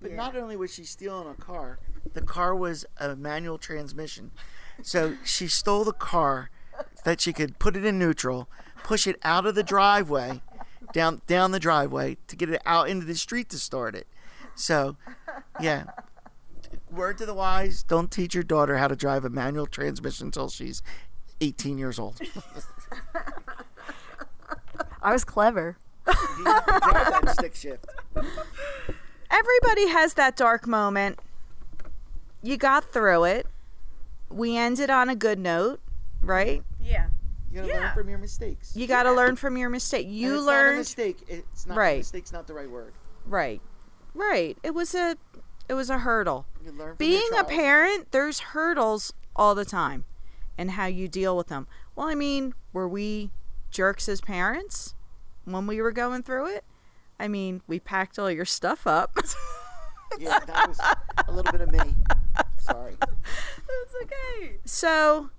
But yeah. Not only was she stealing a car, the car was a manual transmission. So she stole the car that she could put it in neutral, push it out of the driveway, down down the driveway to get it out into the street to start it. So, yeah. Word to the wise, don't teach your daughter how to drive a manual transmission until she's eighteen years old. I was clever. You drive that stick shift. Everybody has that dark moment. You got through it. We ended on a good note, right? Yeah. You gotta yeah. learn from your mistakes. You gotta yeah. learn from your mistake. You and it's learned. Not a mistake. It's not right. Mistake's not the right word. Right. Right. It was a. It was a hurdle. You learn from being your a parent. There's hurdles all the time, and how you deal with them. Well, I mean, were we jerks as parents when we were going through it? I mean, we packed all your stuff up. Yeah, that was a little bit of me. Sorry. That's okay. So,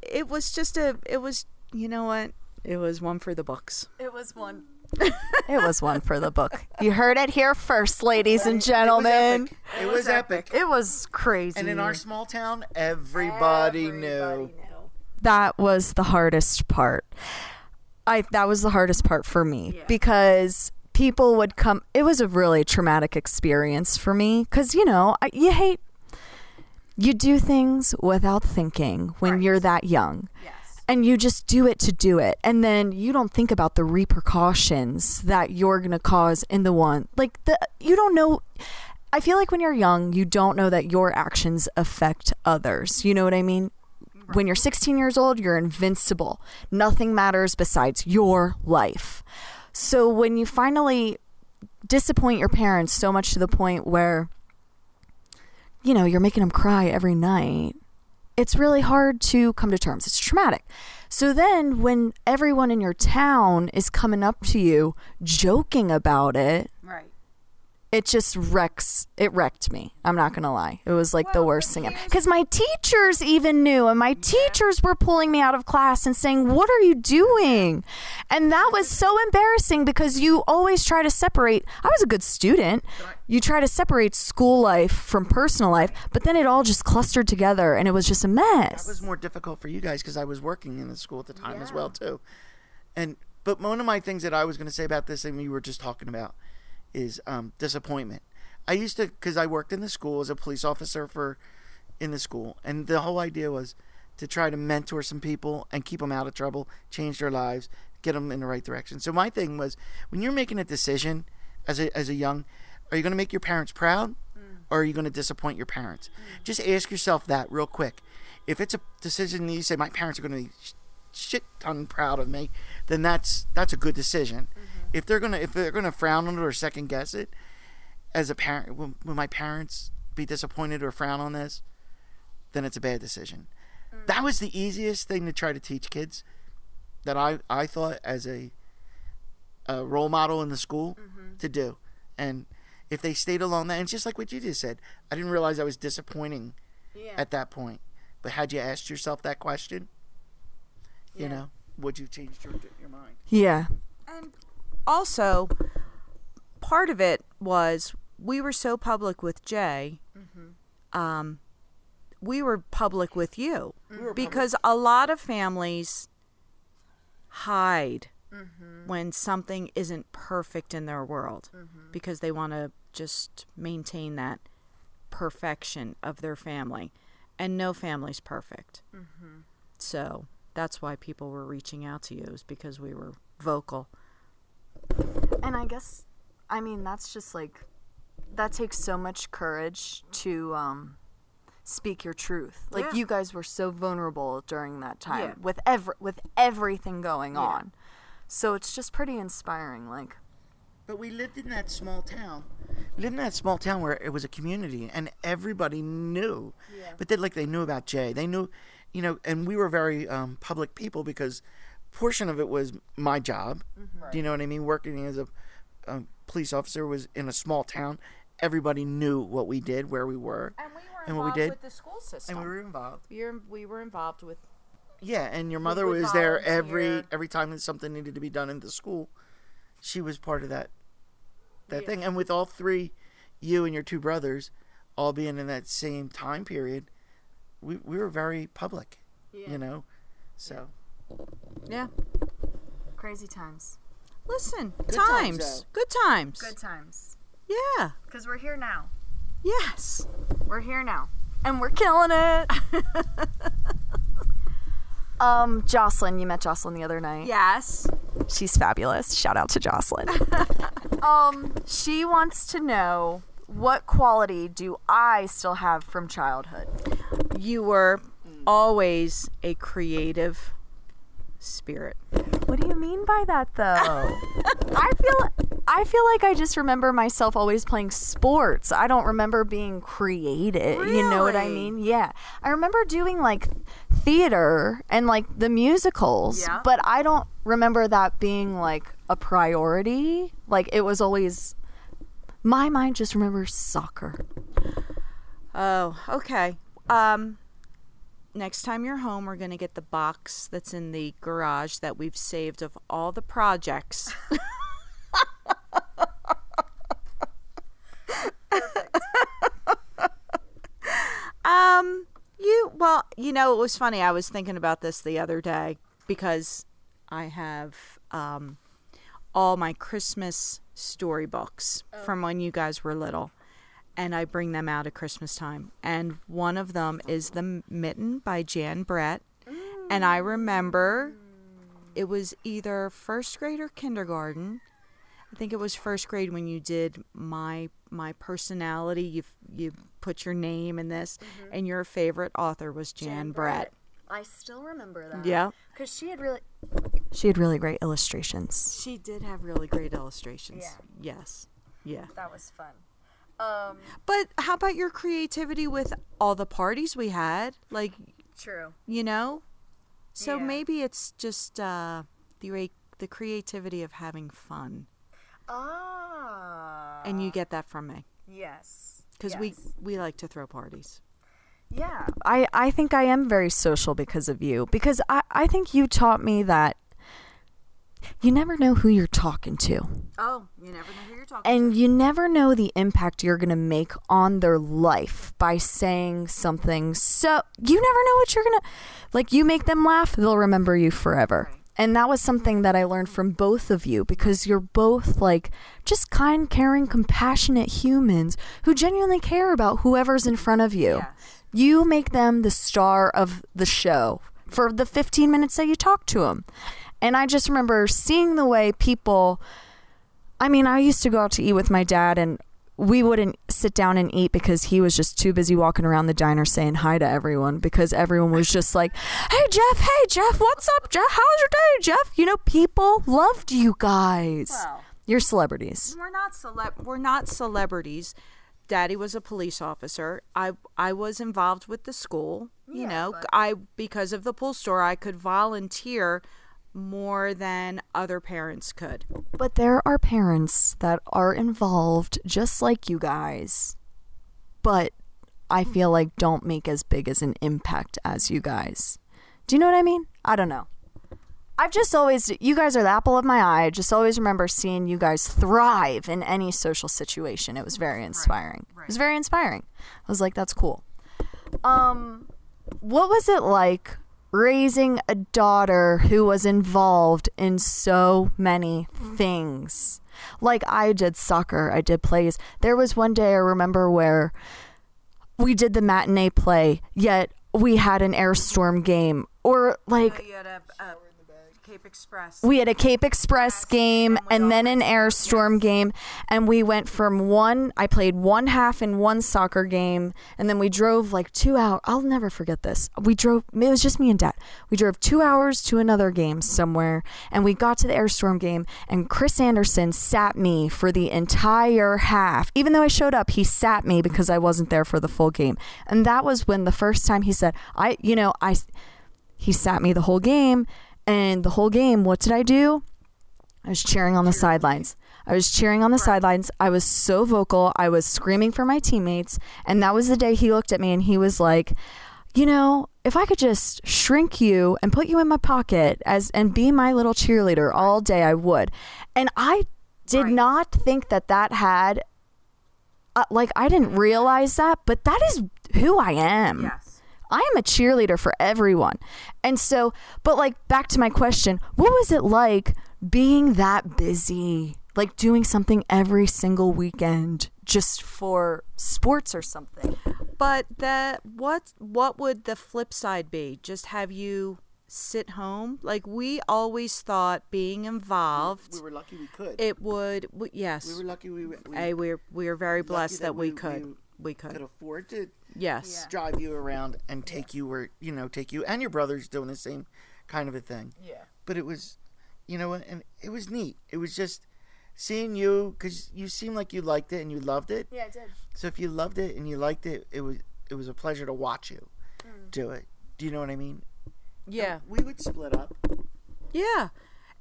it was just a, it was, you know what? It was one for the books. It was one. It was one for the book. You heard it here first, ladies and gentlemen. It was epic. It was, it was, epic. Epic. It was crazy. And in our small town, everybody, everybody knew. knew. That was the hardest part. I, that was the hardest part for me yeah. because people would come. It was a really traumatic experience for me because, you know, I, you hate, you do things without thinking when right. you're that young. Yes. And you just do it to do it. And then you don't think about the repercussions that you're going to cause in the one. Like, the you don't know. I feel like when you're young, you don't know that your actions affect others. You know what I mean? When you're sixteen years old, you're invincible. Nothing matters besides your life. So when you finally disappoint your parents so much to the point where, you know, you're making them cry every night, it's really hard to come to terms. It's traumatic. So then when everyone in your town is coming up to you joking about it, right, it just wrecks, it wrecked me. I'm not going to lie. It was like well, the worst thing ever. Because my teachers even knew, and my yeah. teachers were pulling me out of class and saying, what are you doing? And that was so embarrassing because you always try to separate. I was a good student. You try to separate school life from personal life, but then it all just clustered together and it was just a mess. That was more difficult for you guys because I was working in the school at the time yeah. as well too. And but one of my things that I was going to say about this thing you were just talking about is um, disappointment. I used to, because I worked in the school as a police officer for, in the school, and the whole idea was to try to mentor some people and keep them out of trouble, change their lives, get them in the right direction. So my thing was, when you're making a decision as a as a young, are you going to make your parents proud, mm. or are you going to disappoint your parents? Mm. Just ask yourself that real quick. If it's a decision that you say, my parents are going to be sh- shit ton proud of me, then that's that's a good decision. Mm-hmm. If they're gonna if they're gonna frown on it or second guess it, as a parent, will, will my parents be disappointed or frown on this? Then it's a bad decision. Mm. That was the easiest thing to try to teach kids. That I, I thought as a, a role model in the school mm-hmm. to do, and if they stayed along that, and it's just like what you just said, I didn't realize I was disappointing yeah. at that point. But had you asked yourself that question, yeah. you know, would you change your your mind? Yeah. And also, part of it was we were so public with Jay. Mm-hmm. Um, we were public with you we because public. A lot of families hide mm-hmm. when something isn't perfect in their world mm-hmm. because they want to just maintain that perfection of their family, and no family's perfect. Mm-hmm. So that's why people were reaching out to you, is because we were vocal. And I guess, I mean, that's just like, that takes so much courage to um, speak your truth. Like, yeah. you guys were so vulnerable during that time yeah. with ev- with everything going yeah. on. So it's just pretty inspiring. Like, but we lived in that small town. We lived in that small town where it was a community and everybody knew. Yeah. But then, like, they knew about Jay. They knew, you know, and we were very um, public people because portion of it was my job. Mm-hmm. Right. Do you know what I mean? Working as a, a police officer was in a small town. Everybody knew what we did, where we were, and we were and involved what we did. With the school system. And we were involved. You're, we were involved with. Yeah, and your mother was there every every time that something needed to be done in the school. She was part of that that yeah. thing. And with all three, you and your two brothers, all being in that same time period, we we were very public. Yeah. You know, so. Yeah. Yeah. Crazy times. Listen, good times. times good times. Good times. Yeah. Because we're here now. Yes. We're here now. And we're killing it. um, Jocelyn, you met Jocelyn the other night. Yes. She's fabulous. Shout out to Jocelyn. um, she wants to know, what quality do I still have from childhood? You were always a creative spirit. What do you mean by that, though? I feel I feel like I just remember myself always playing sports. I don't remember being creative. Really? You know what I mean? Yeah. I remember doing like theater and like the musicals, yeah. but I don't remember that being like a priority. Like, it was always, my mind just remembers soccer. Oh, okay. Um Next time you're home, we're going to get the box that's in the garage that we've saved of all the projects. um, you, well, you know, it was funny. I was thinking about this the other day because I have um, all my Christmas storybooks oh. from when you guys were little. And I bring them out at Christmas time. And one of them is The Mitten by Jan Brett. Mm. And I remember it was either first grade or kindergarten. I think it was first grade when you did my my personality. You you put your name in this. Mm-hmm. And your favorite author was Jan, Jan Brett. Brett. I still remember that. Yeah. Because she had really... She had really great illustrations. She did have really great illustrations. Yeah. Yes. Yeah. That was fun. Um, but how about your creativity with all the parties we had? Like, true. You know? So yeah. Maybe it's just uh, the the creativity of having fun. Ah. And you get that from me. Yes. Because yes. we, we like to throw parties. Yeah. I, I think I am very social because of you. Because I, I think you taught me that you never know who you're talking to. Oh, you never know who you're talking and to. And you never know the impact you're going to make on their life by saying something. So you never know what you're going to, like, you make them laugh, they'll remember you forever. Right. And that was something that I learned from both of you, because you're both like just kind, caring, compassionate humans who genuinely care about whoever's in front of you. Yeah. You make them the star of the show for the fifteen minutes that you talk to them. And I just remember seeing the way people, I mean, I used to go out to eat with my dad, and we wouldn't sit down and eat because he was just too busy walking around the diner saying hi to everyone, because everyone was just like, hey, Jeff, hey, Jeff, what's up, Jeff? How's your day, Jeff? You know, people loved you guys. Well, you're celebrities. We're not celeb. We're not celebrities. Daddy was a police officer. I I was involved with the school. You yeah, know, but- I because of the pool store, I could volunteer more than other parents could. But there are parents that are involved just like you guys, but I feel like don't make as big as an impact as you guys. Do you know what I mean? I don't know. I've just always, you guys are the apple of my eye. I just always remember seeing you guys thrive in any social situation. It was very inspiring. Right, right. It was very inspiring. I was like, that's cool. Um, what was it like raising a daughter who was involved in so many things? Like, I did soccer, I did plays. There was one day I remember where we did the matinee play, yet we had an Airstorm game, or like you had a, a Cape Express. We had a Cape Express game, and then an Airstorm game, and we went from one. I played one half in one soccer game, and then we drove like two hours. I'll never forget this. We drove. It was just me and Dad. We drove two hours to another game somewhere, and we got to the Airstorm game, and Chris Anderson sat me for the entire half. Even though I showed up, he sat me because I wasn't there for the full game, and that was when the first time he said, "I, you know, I." He sat me the whole game. And the whole game, what did I do? I was cheering on the sidelines. I was cheering on the sidelines. I was so vocal. I was screaming for my teammates. And that was the day he looked at me and he was like, you know, if I could just shrink you and put you in my pocket as and be my little cheerleader all day, I would. And I did right. not think that that had, uh, like, I didn't realize that, but that is who I am. Yes. I am a cheerleader for everyone. And so, but like back to my question, what was it like being that busy, like doing something every single weekend just for sports or something? But that what what would the flip side be? Just have you sit home? Like, we always thought being involved, we were lucky we could. It would we, yes. We were lucky we we hey, we we're, we were very blessed that, that we, we could we, we could. could afford to Yes. Yeah. Drive you around and take yeah. you where, you know, take you and your brother's doing the same kind of a thing. Yeah. But it was, you know, and it was neat. It was just seeing you, because you seemed like you liked it and you loved it. Yeah, I did. So if you loved it and you liked it, it was it was a pleasure to watch you mm. do it. Do you know what I mean? Yeah. And we would split up. Yeah.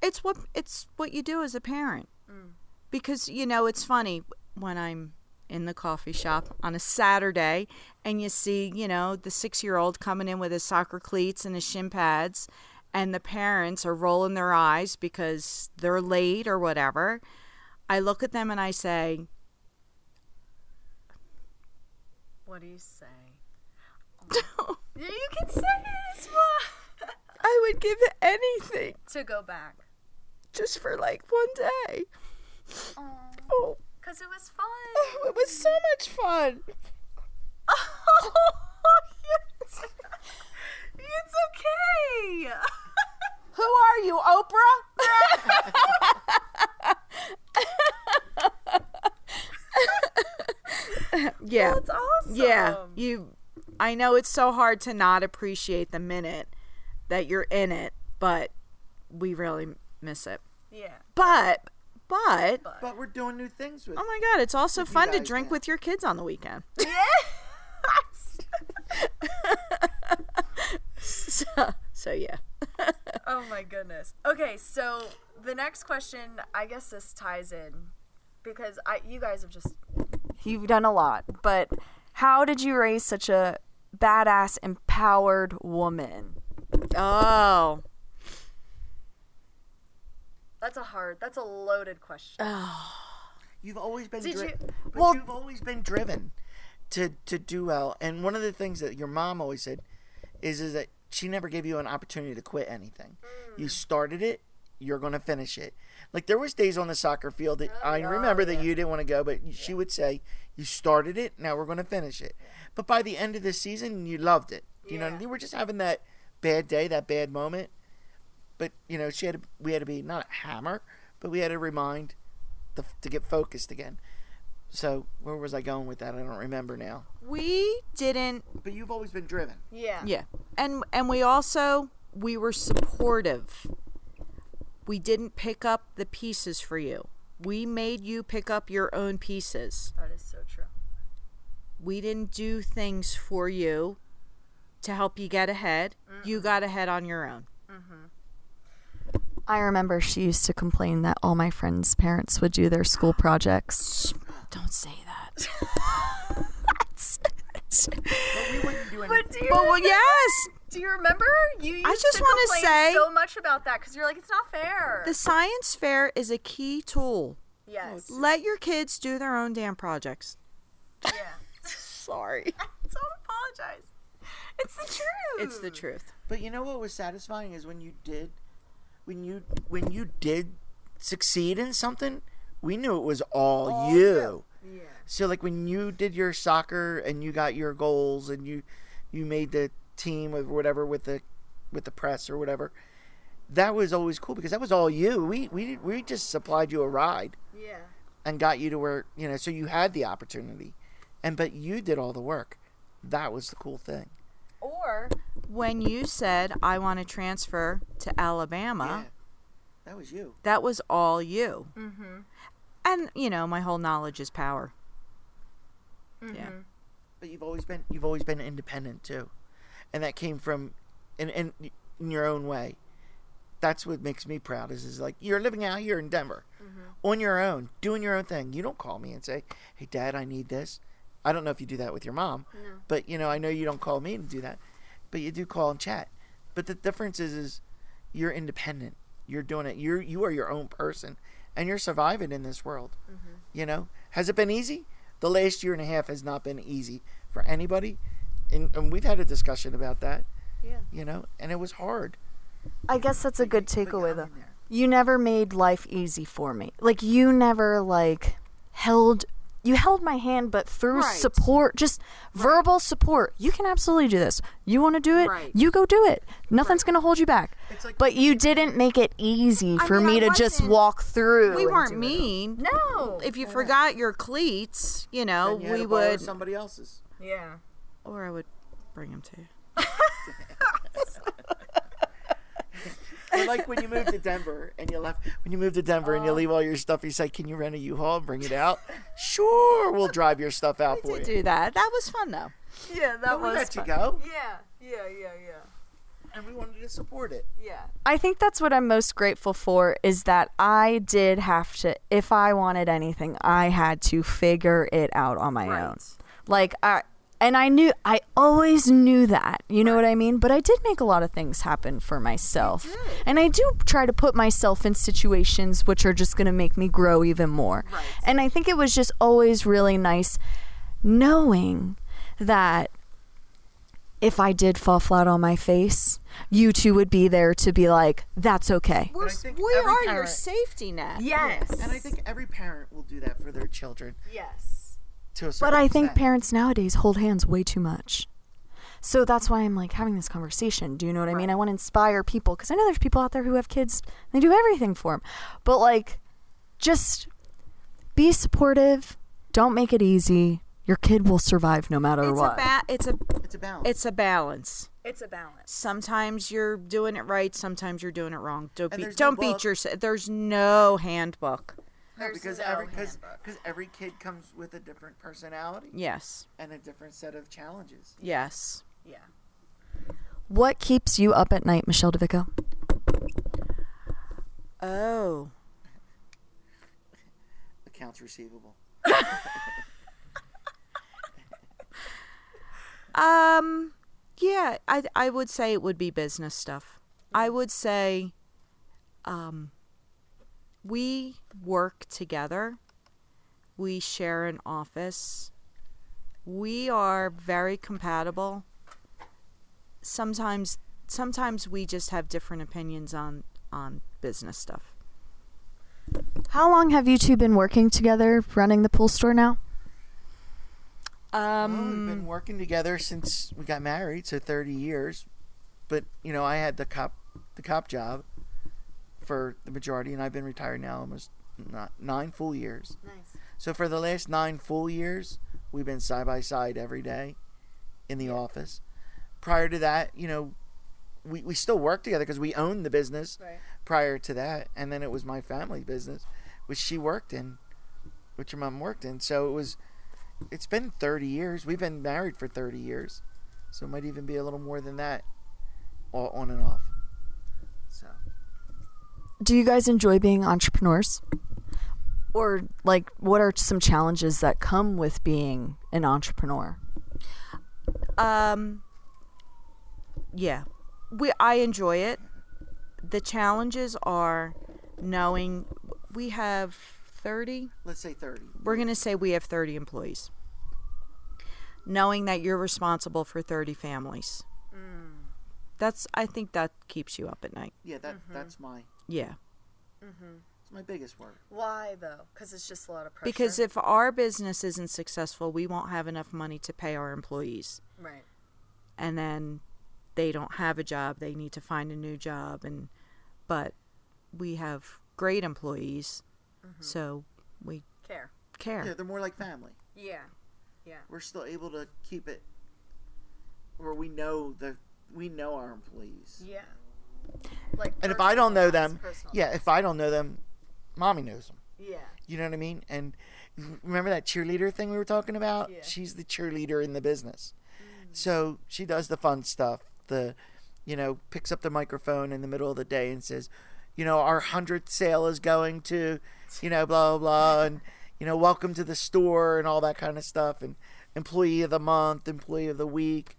It's what it's what you do as a parent. Mm. Because, you know, it's funny when I'm in the coffee shop on a Saturday and you see, you know, the six-year-old coming in with his soccer cleats and his shin pads, and the parents are rolling their eyes because they're late or whatever. I look at them and I say, what do you say? Oh. You can say it as well. I would give anything to go back just for like one day. Aww. Oh. Because it was fun. Oh, it was so much fun. Oh, yes. It's okay. Who are you, Oprah? Yeah. That's awesome. Yeah. You, I know it's so hard to not appreciate the minute that you're in it, but we really miss it. Yeah. But But but we're doing new things with. Oh my God! It's also fun to drink with your kids on the weekend. Yes. so, so yeah. Oh my goodness. Okay, so the next question, I guess this ties in, because I you guys have just you've done a lot, but how did you raise such a badass, empowered woman? Oh. That's a hard, that's a loaded question. Oh. You've always been driven. You, well, you've always been driven to, to do well. And one of the things that your mom always said is, is that she never gave you an opportunity to quit anything. Mm. You started it, you're going to finish it. Like, there was days on the soccer field that oh, I remember yeah. that you didn't want to go, but yeah. she would say, you started it, now we're going to finish it. But by the end of the season, you loved it. You yeah. know, you were just having that bad day, that bad moment. But, you know, she had to, we had to be, not a hammer, but we had to remind the, to get focused again. So, where was I going with that? I don't remember now. We didn't. But you've always been driven. Yeah. Yeah. And, and we also, we were supportive. We didn't pick up the pieces for you. We made you pick up your own pieces. That is so true. We didn't do things for you to help you get ahead. Mm-hmm. You got ahead on your own. Mm-hmm. I remember she used to complain that all my friends' parents would do their school projects. Don't say that. But we wouldn't do anything. But do you well, remember, yes. Do you remember? You used I just to complain say, so much about that because you're like, it's not fair. The science fair is a key tool. Yes. Let your kids do their own damn projects. Yeah. Sorry. Don't apologize. It's the truth. It's the truth. But you know what was satisfying is when you did... When you when you did succeed in something, we knew it was all, all you. Yeah. So like when you did your soccer and you got your goals and you you made the team or whatever with the with the press or whatever, that was always cool because that was all you. We we we just supplied you a ride. Yeah. And got you to where you know so you had the opportunity, and but you did all the work. That was the cool thing. Or when you said, I want to transfer to Alabama. Yeah, that was you. That was all you. Mm-hmm. And, you know, my whole knowledge is power. Mm-hmm. Yeah. But you've always been, you've always been independent too. And that came from, in, in, in your own way. That's what makes me proud is, is like, you're living out here in Denver mm-hmm. on your own, doing your own thing. You don't call me and say, hey, Dad, I need this. I don't know if you do that with your mom, no. but you know, I know you don't call me to do that, but you do call and chat. But the difference is, is you're independent. You're doing it. You're, you are your own person and you're surviving in this world. Mm-hmm. You know, has it been easy? The last year and a half has not been easy for anybody. And, and we've had a discussion about that, yeah. you know, and it was hard. I guess that's a good takeaway though. You never made life easy for me. Like you never like held You held my hand, but through right. support, just right. verbal support, you can absolutely do this. You want to do it? Right. You go do it. Nothing's right. going to hold you back. Like but you didn't make it easy for I mean, me I to just walk through. We weren't mean. No. If you yeah. forgot your cleats, you know, then you we would. Somebody else's. Yeah. Or I would bring them to you. Or like when you move to Denver and you left, when you move to Denver oh. and you leave all your stuff, you say, can you rent a U-Haul and bring it out? Sure, we'll drive your stuff out we for did you. do that. That was fun, though. Yeah, that but was we let fun. you go. Yeah, yeah, yeah, yeah. And we wanted to support it. Yeah. I think that's what I'm most grateful for is that I did have to, if I wanted anything, I had to figure it out on my right. own. Like, I... And I knew, I always knew that, you know right. what I mean? But I did make a lot of things happen for myself. And I do try to put myself in situations which are just going to make me grow even more. Right. And I think it was just always really nice knowing that if I did fall flat on my face, you two would be there to be like, that's okay. We're, we are parent, your safety net. Yes. yes. And I think every parent will do that for their children. Yes. But I think parents nowadays hold hands way too much. So that's why I'm like having this conversation. Do you know what right. I mean? I want to inspire people because I know there's people out there who have kids. They do everything for them. But like, just be supportive. Don't make it easy. Your kid will survive no matter it's what. A ba- it's, a, it's a balance. It's a balance. It's a balance. Sometimes you're doing it right. Sometimes you're doing it wrong. Don't, be, don't no beat yourself. There's no handbook. No, because every because every kid comes with a different personality. Yes. And a different set of challenges. Yes. Yeah. What keeps you up at night, Michelle DeVico? Oh. Accounts receivable. um. Yeah, I I would say it would be business stuff. I would say, um. We work together. We share an office. We are very compatible. Sometimes sometimes we just have different opinions on, on business stuff. How long have you two been working together, running the pool store now? Um, well, we've been working together since we got married, so thirty years. But, you know, I had the cop the cop job for the majority, and I've been retired now almost nine full years. Nice. So for the last nine full years, we've been side by side every day in the yeah. office. Prior to that, you know, we, we still work together because we owned the business right. prior to that, and then it was my family business, which she worked in, which your mom worked in. So it was, it's been thirty years. We've been married for thirty years, so it might even be a little more than that, all on and off. So. Do you guys enjoy being entrepreneurs? Or, like, what are some challenges that come with being an entrepreneur? Um, yeah. We, I enjoy it. The challenges are knowing we have thirty. Let's say thirty. We're going to say we have thirty employees. Knowing that you're responsible for thirty families. Mm. That's, I think that keeps you up at night. Yeah, that mm-hmm. that's my... Yeah. Mm-hmm. It's my biggest worry. Why, though? Because it's just a lot of pressure. Because if our business isn't successful, we won't have enough money to pay our employees. Right. And then they don't have a job. They need to find a new job. And But we have great employees, mm-hmm. so we... Care. Care. Yeah, they're more like family. Yeah. Yeah. We're still able to keep it where we know the we know our employees. Yeah. Like and if I don't know them, yeah, if I don't know them, mommy knows them. Yeah. You know what I mean? And remember that cheerleader thing we were talking about? Yeah. She's the cheerleader in the business. Mm. So she does the fun stuff, the, you know, picks up the microphone in the middle of the day and says, you know, our hundredth sale is going to, you know, blah, blah, blah. And, you know, welcome to the store and all that kind of stuff. And employee of the month, employee of the week,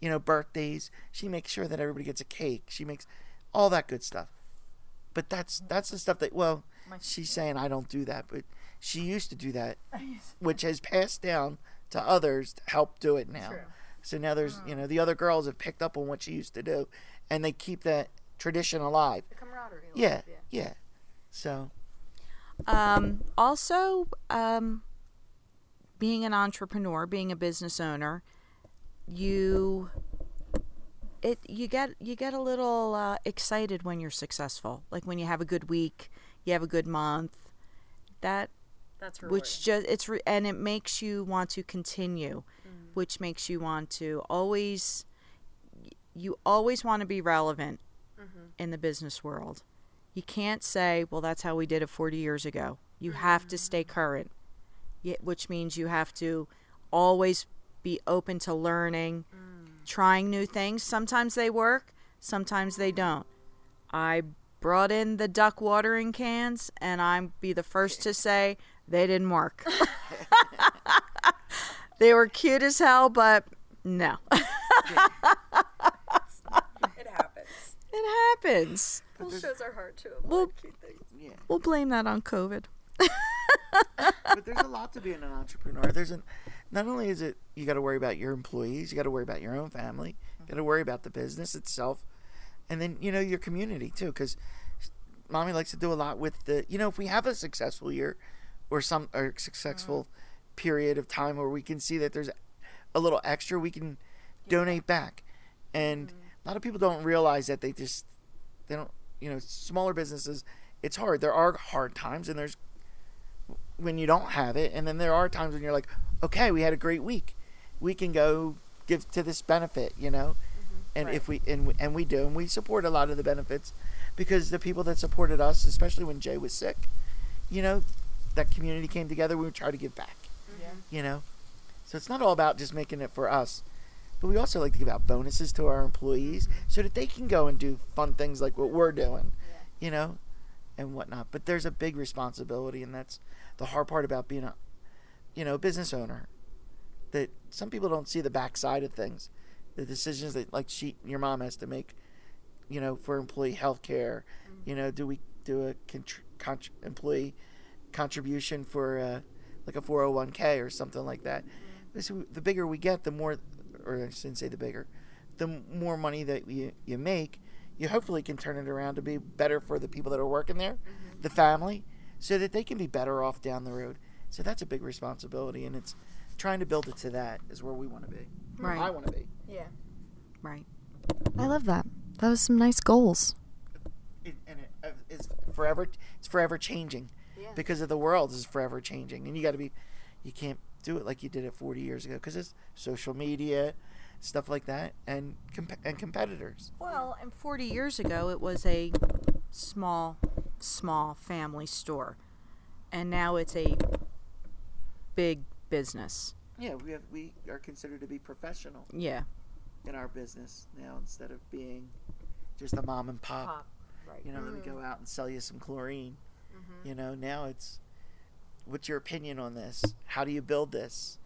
you know, birthdays. She makes sure that everybody gets a cake. She makes... all that good stuff. But that's that's the stuff that, well, she's saying I don't do that, but she used to do that, which has passed down to others to help do it now. True. So now there's, you know, the other girls have picked up on what she used to do, and they keep that tradition alive. The camaraderie. Yeah, yeah, yeah. So. Um, also, um, being an entrepreneur, being a business owner, you... It you get you get a little uh, excited when you're successful, like when you have a good week, you have a good month. That that's rewarding. Which just it's re- and it makes you want to continue, mm-hmm. which makes you want to always. You always want to be relevant mm-hmm. in the business world. You can't say, "Well, that's how we did it forty years ago." You mm-hmm. have to stay current, which means you have to always be open to learning. Mm. Trying new things. Sometimes they work, sometimes they don't. I brought in the duck watering cans, and I'm be the first to say they didn't work. They were cute as hell, but no. It happens. It happens. Well, it shows our heart too. We'll, cute things. Yeah. We'll blame that on COVID. But there's a lot to being an entrepreneur. There's an not only is it you got to worry about your employees, you got to worry about your own family, you got to worry about the business itself, and then you know your community too. Because mommy likes to do a lot with the you know if we have a successful year or some or successful mm-hmm. period of time where we can see that there's a little extra, we can yeah. donate back. And mm-hmm. a lot of people don't realize that they just they don't you know smaller businesses. It's hard. There are hard times, and there's when you don't have it, and then there are times when you're like, okay, we had a great week, we can go give to this benefit, you know mm-hmm. and right. if we and, we and we do and we support a lot of the benefits, because the people that supported us, especially when Jay was sick, you know that community came together, we would try to give back. Yeah. You know? So it's not all about just making it for us. But we also like to give out bonuses to our employees mm-hmm. so that they can go and do fun things like what we're doing, yeah. you know, and whatnot. But there's a big responsibility, and that's the hard part about being a, you know, business owner, that some people don't see the backside of things, the decisions that, like, she, your mom has to make, you know, for employee health care. Mm-hmm. You know, do we do a contr- contr- employee contribution for, uh, like, a four oh one k or something like that. Mm-hmm. This, the bigger we get, the more... or I shouldn't say the bigger, the more money that you, you make, you hopefully can turn it around to be better for the people that are working there, mm-hmm. the family, so that they can be better off down the road. So that's a big responsibility, and it's trying to build it to that is where we want to be. Right. Where I want to be. Yeah. Right. I love that. That was some nice goals. It, and it, uh, it's forever, it's forever changing yeah. because of the world is forever changing, and you got to be, you can't do it like you did it forty years ago because it's social media, stuff like that, and comp- and competitors. Well, and forty years ago it was a small, small family store, and now it's a big business. Yeah, we have, we are considered to be professional. Yeah. In our business now, instead of being just a mom and pop, pop. Right. You know, mm-hmm. let me go out and sell you some chlorine. Mm-hmm. You know, now it's. What's your opinion on this? How do you build this?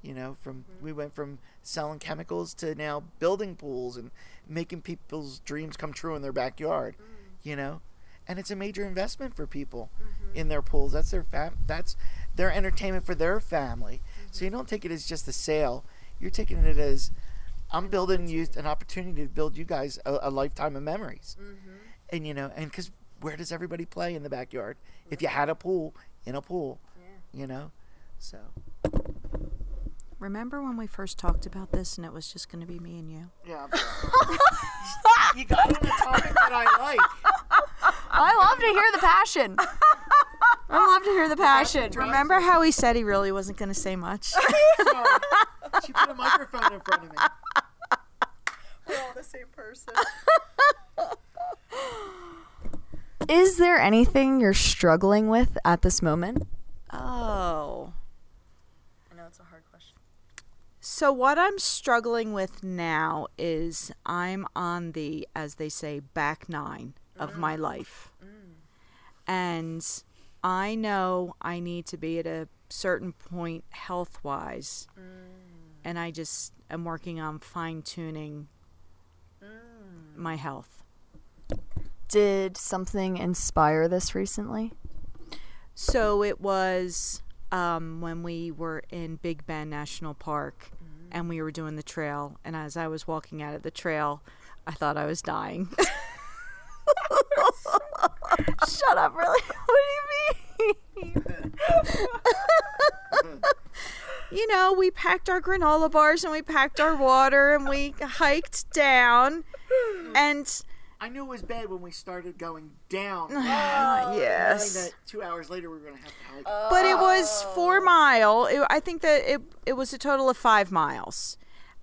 You know, from we went from selling chemicals to now building pools and making people's dreams come true in their backyard, mm-hmm. you know? And it's a major investment for people mm-hmm. in their pools. That's their fam- that's their entertainment for their family. Mm-hmm. So you don't take it as just a sale. You're taking it as I'm building you an opportunity to build you guys a, a lifetime of memories. Mm-hmm. And, you know, and because where does everybody play in the backyard? If you had a pool, in a pool, yeah. you know, so. Remember when we first talked about this and it was just going to be me and you? Yeah. You got on a topic that I like. I love to hear the passion. I love to hear the passion. Remember how he said he really wasn't going to say much? Sorry. She put a microphone in front of me. We're all the same person. Is there anything you're struggling with at this moment? Oh. I know it's a hard question. So what I'm struggling with now is I'm on the, as they say, back nine of mm. my life. Mm. And I know I need to be at a certain point health-wise. Mm. And I just am working on fine-tuning mm. my health. Did something inspire this recently? So it was um, when we were in Big Bend National Park mm-hmm. and we were doing the trail. And as I was walking out of the trail, I thought I was dying. Shut up, really? What do you mean? You know, we packed our granola bars and we packed our water and we hiked down. And... I knew it was bad when we started going down. Oh, yes. Knowing that two hours later we were going to have to hike. Oh. But it was four mile. It, I think that it it was a total of five miles.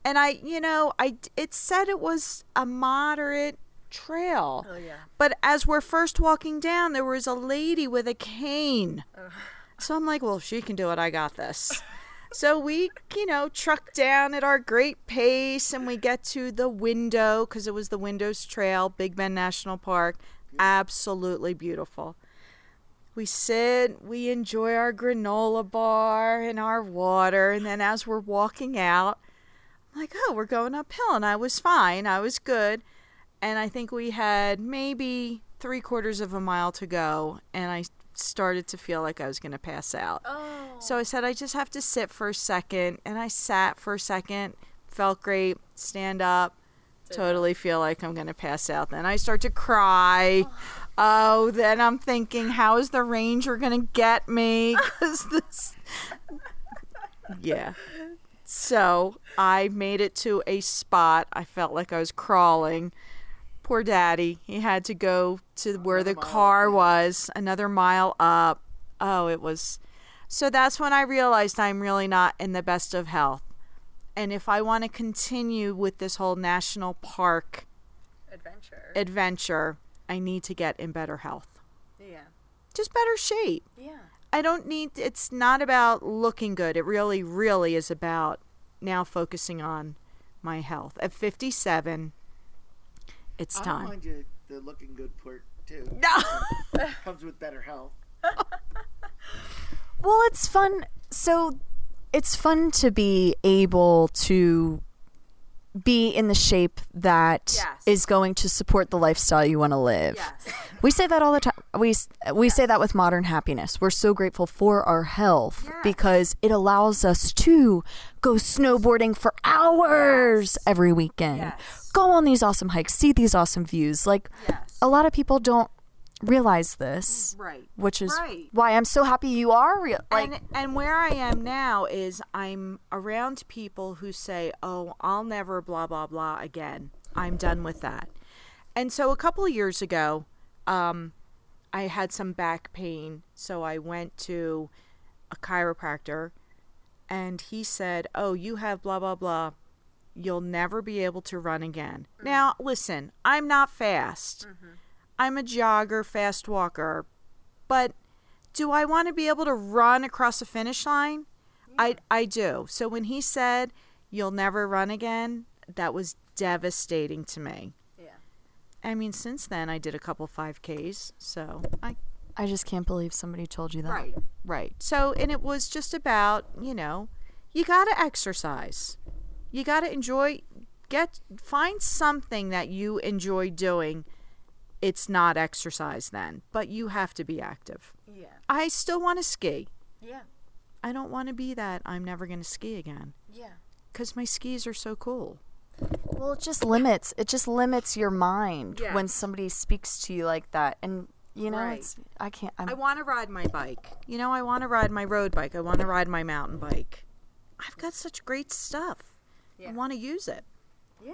And I, you know, I, it said it was a moderate trail. Oh, yeah. But as we're first walking down, there was a lady with a cane. Oh. So I'm like, well, if she can do it, I got this. So we, you know, trucked down at our great pace, and we get to the window, because it was the Windows Trail, Big Bend National Park. Beautiful. Absolutely beautiful. We sit, we enjoy our granola bar and our water, and then as we're walking out, I'm like, oh, we're going uphill, and I was fine. I was good, and I think we had maybe three quarters of a mile to go, and I started to feel like I was going to pass out. Oh. So I said, I just have to sit for a second. And I sat for a second, felt great, stand up, totally feel like I'm going to pass out. Then I start to cry. Oh, oh then I'm thinking, how is the ranger going to get me? Because this... yeah. So I made it to a spot. I felt like I was crawling. Poor daddy. He had to go to where the car was, another mile up. Oh, it was... So that's when I realized I'm really not in the best of health. And if I want to continue with this whole national park adventure, adventure, I need to get in better health. Yeah. Just better shape. Yeah. I don't need, it's not about looking good. It really, really is about now focusing on my health. At fifty-seven, it's I time. I don't mind you, the looking good part too. No. Comes with better health. Well, it's fun. So it's fun to be able to be in the shape that yes. is going to support the lifestyle you want to live. Yes. We say that all the time. We we yes. say that with Modern Happiness. We're so grateful for our health yes. because it allows us to go snowboarding for hours yes. every weekend. Yes. Go on these awesome hikes, see these awesome views. Like yes. a lot of people don't realize this, right? Which is right. why I'm so happy you are real. Like, and, and where I am now is I'm around people who say, "Oh, I'll never blah blah blah again. I'm done with that." And so a couple of years ago, um, I had some back pain, so I went to a chiropractor, and he said, "Oh, you have blah blah blah. You'll never be able to run again." Mm-hmm. Now, listen, I'm not fast. Mm-hmm. I'm a jogger, fast walker, but do I want to be able to run across a finish line? Yeah. I I do. So when he said, "You'll never run again," that was devastating to me. Yeah. I mean, since then I did a couple five Ks, so I I just can't believe somebody told you that. Right. Right. So, and it was just about, you know, you got to exercise. You got to enjoy get find something that you enjoy doing. It's not exercise then, but you have to be active. Yeah. I still want to ski. Yeah. I don't want to be that I'm never going to ski again. Yeah. Because my skis are so cool. Well, it just limits. It just limits your mind yeah. when somebody speaks to you like that. And, you know, right. it's, I can't. I'm, I want to ride my bike. You know, I want to ride my road bike. I want to ride my mountain bike. I've got such great stuff. Yeah. I want to use it. Yeah.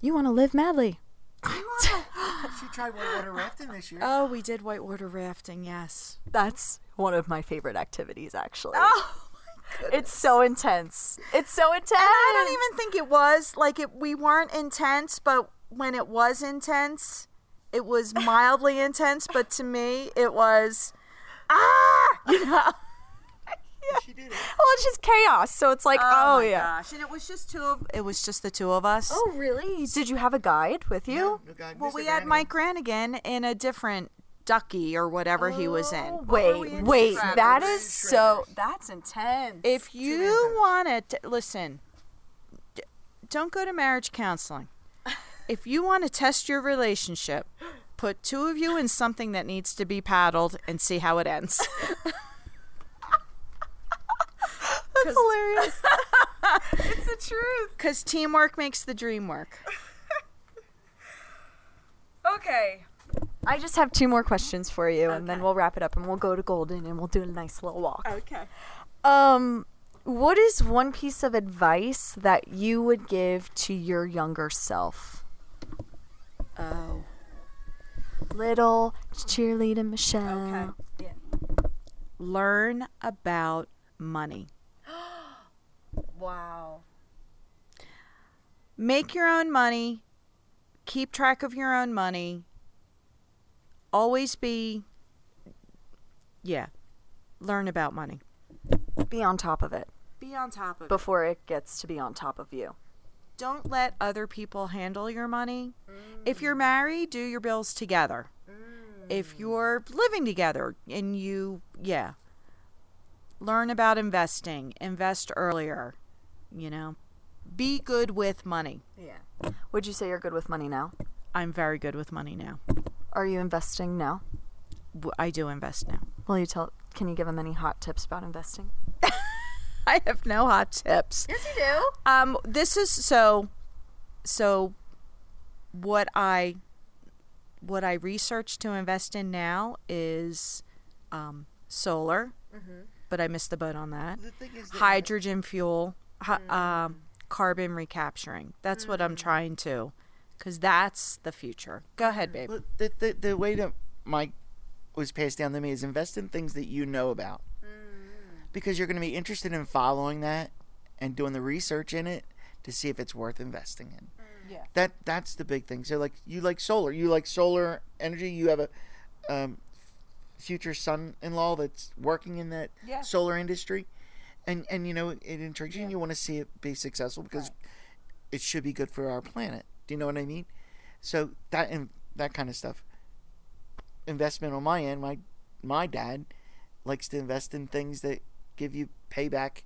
You want to live madly. I want to. She tried whitewater rafting this year. Oh, we did whitewater rafting, yes. That's one of my favorite activities, actually. Oh, my goodness. It's so intense. It's so intense. And I don't even think it was. Like, it, we weren't intense, but when it was intense, it was mildly intense. But to me, it was, ah, you know. Yeah. She did it. Well, it's just chaos, so it's like, oh, oh my yeah. gosh. And it was just two of it was just the two of us. Oh, really? Did you have a guide with you? No, no guide. Well, Mister we had Brannigan. Mike Granigan in a different ducky or whatever oh, he was in. Wait, in wait, Shredders? That is so that's intense. If you want to listen, d- don't go to marriage counseling. If you want to test your relationship, put two of you in something that needs to be paddled and see how it ends. That's hilarious. It's the truth. Because teamwork makes the dream work. Okay. I just have two more questions for you, okay. and then we'll wrap it up, and we'll go to Golden, and we'll do a nice little walk. Okay. Um, what is one piece of advice that you would give to your younger self? Oh. Little cheerleader Michelle. Okay. Yeah. Learn about money. Wow. Make your own money. Keep track of your own money. Always be, yeah, learn about money. Be on top of it. Be on top of before it. Before it gets to be on top of you. Don't let other people handle your money. Mm. If you're married, do your bills together. Mm. If you're living together and you, yeah. Learn about investing. Invest earlier. You know, be good with money. Yeah. Would you say you're good with money now? I'm very good with money now. Are you investing now? I do invest now. Will you tell? Can you give them any hot tips about investing? I have no hot tips. Yes, you do. Um, this is so. So, what I, what I research to invest in now is, um, solar. Mm-hmm. But I missed the boat on that. The thing is that hydrogen fuel, hi, mm. um, carbon recapturing. That's mm. what I'm trying to, because that's the future. Go ahead, babe. Well, the, the, the way that Mike was passed down to me is invest in things that you know about. Mm. Because you're going to be interested in following that and doing the research in it to see if it's worth investing in. Mm. Yeah. That That's the big thing. So, like, you like solar. You like solar energy. You have a um, future son-in-law that's working in that yeah. solar industry, and and you know it intrigues you, yeah. and you want to see it be successful because right. it should be good for our planet. Do you know what I mean? So that and that kind of stuff. Investment on my end, my my dad likes to invest in things that give you payback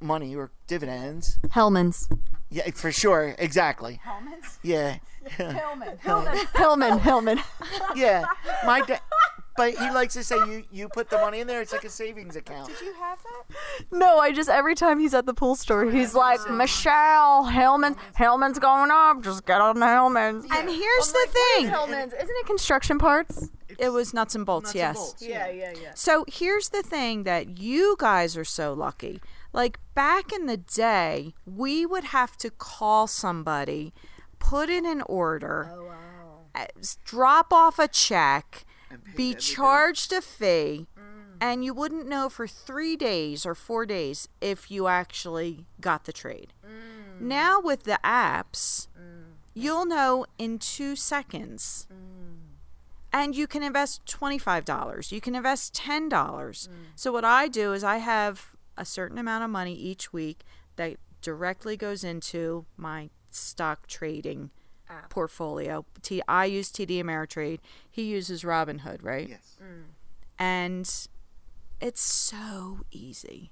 money or dividends. Hellman's. Yeah, for sure. Exactly. Hellman's? Yeah. Hellman. Hellman. Hellman. Hellman. Yeah. My dad. But he likes to say, you, you put the money in there. It's like a savings account. Did you have that? No, I just, every time he's at the pool store, oh, he's like, awesome. Michelle, Hellman, Hellman's going up. Just get on Hellman's. Yeah. And here's well, the like, thing. Hellman's? Isn't it construction parts? It's it was nuts and bolts, nuts yes. And bolts. Yeah, yeah, yeah. So here's the thing that you guys are so lucky. Like, back in the day, we would have to call somebody, put in an order, oh, wow. drop off a check, be charged a fee, mm. and you wouldn't know for three days or four days if you actually got the trade. Mm. Now with the apps, mm. you'll know in two seconds. Mm. And you can invest twenty-five dollars. You can invest ten dollars. Mm. So what I do is I have a certain amount of money each week that directly goes into my stock trading app. Portfolio. T I use T D Ameritrade. He uses Robinhood, right? Yes. Mm. And it's so easy.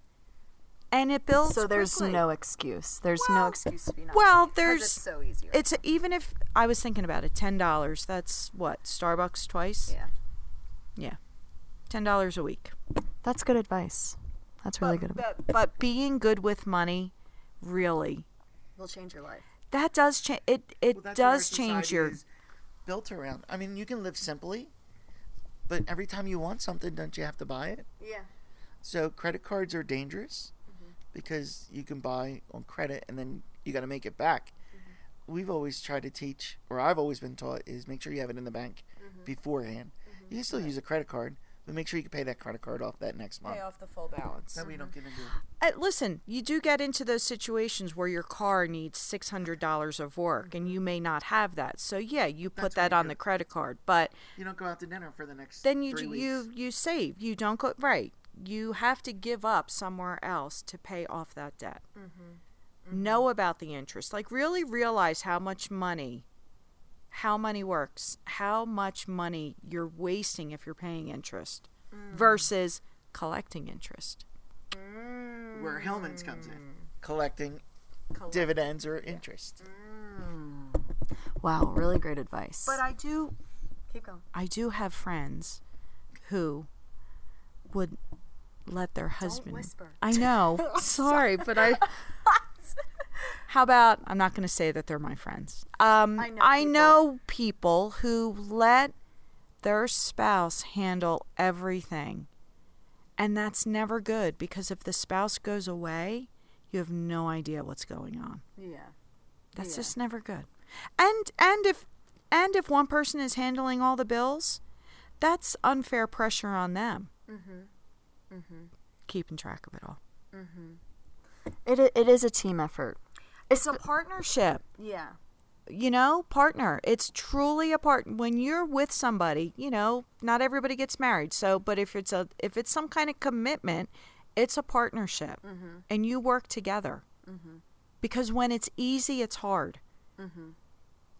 And it builds So there's quickly. no excuse. There's well, no excuse to be not Well, funny, there's it's so easy. Right? It's even if I was thinking about it, ten dollars, that's what? Starbucks twice? Yeah. Yeah. ten dollars a week. That's good advice. That's really but, good advice. But, but being good with money really will change your life. That does change. It it well, that's does what our change your is built around. I mean, you can live simply, but every time you want something, don't you have to buy it? Yeah. So credit cards are dangerous mm-hmm. because you can buy on credit and then you got to make it back. Mm-hmm. We've always tried to teach, or I've always been taught, is make sure you have it in the bank mm-hmm. beforehand. Mm-hmm. You can still use a credit card. But make sure you can pay that credit card off that next month. Pay off the full balance. That way you don't get into it. Uh, listen, you do get into those situations where your car needs six hundred dollars of work, and you may not have that. So, yeah, you put That's that on do. the credit card. But you don't go out to dinner for the next Then you three weeks. you you save. You don't go – right. You have to give up somewhere else to pay off that debt. Mm-hmm. Mm-hmm. Know about the interest. Like, really realize how much money – how money works, how much money you're wasting if you're paying interest mm. versus collecting interest. Mm. Where Hellman's comes in, collecting Collect. dividends or yeah. interest. Mm. Wow, really great advice. But I do, keep going. I do have friends who would let their husband. Don't whisper. I know. Sorry, but I. How about, I'm not going to say that they're my friends. Um, I know, I know people who let their spouse handle everything. And that's never good because if the spouse goes away, you have no idea what's going on. Yeah. That's yeah. just never good. And and if and if one person is handling all the bills, that's unfair pressure on them. Mm-hmm. Mm-hmm. Keeping track of it all. Mm-hmm. It it is a team effort. It's a partnership. Yeah. You know, partner. It's truly a part. When you're with somebody, you know, not everybody gets married. So, but if it's a if it's some kind of commitment, it's a partnership, mm-hmm. and you work together. Mm-hmm. Because when it's easy, it's hard. Mm-hmm.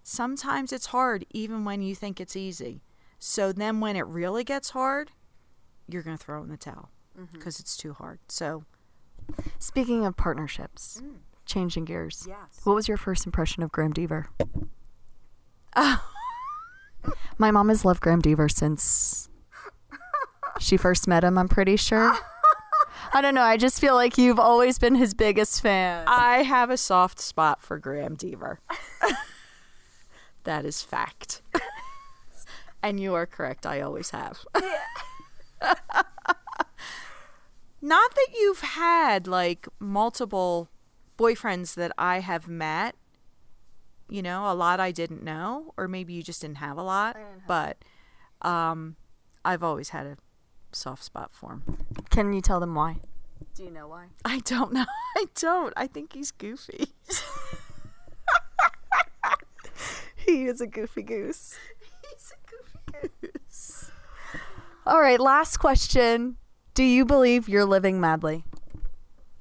Sometimes it's hard, even when you think it's easy. So then, when it really gets hard, you're gonna throw in the towel because mm-hmm. it's too hard. So. Speaking of partnerships, mm. changing gears. Yes. What was your first impression of Graham Deaver? Oh. My mom has loved Graham Deaver since she first met him, I'm pretty sure. I don't know. I just feel like you've always been his biggest fan. I have a soft spot for Graham Deaver. That is fact. And you are correct. I always have. Yeah. Not that you've had, like, multiple boyfriends that I have met, you know, a lot I didn't know, or maybe you just didn't have a lot, but um, I've always had a soft spot for him. Can you tell them why? Do you know why? I don't know. I don't. I think he's goofy. He is a goofy goose. He's a goofy goose. All right, last question. Do you believe you're living madly?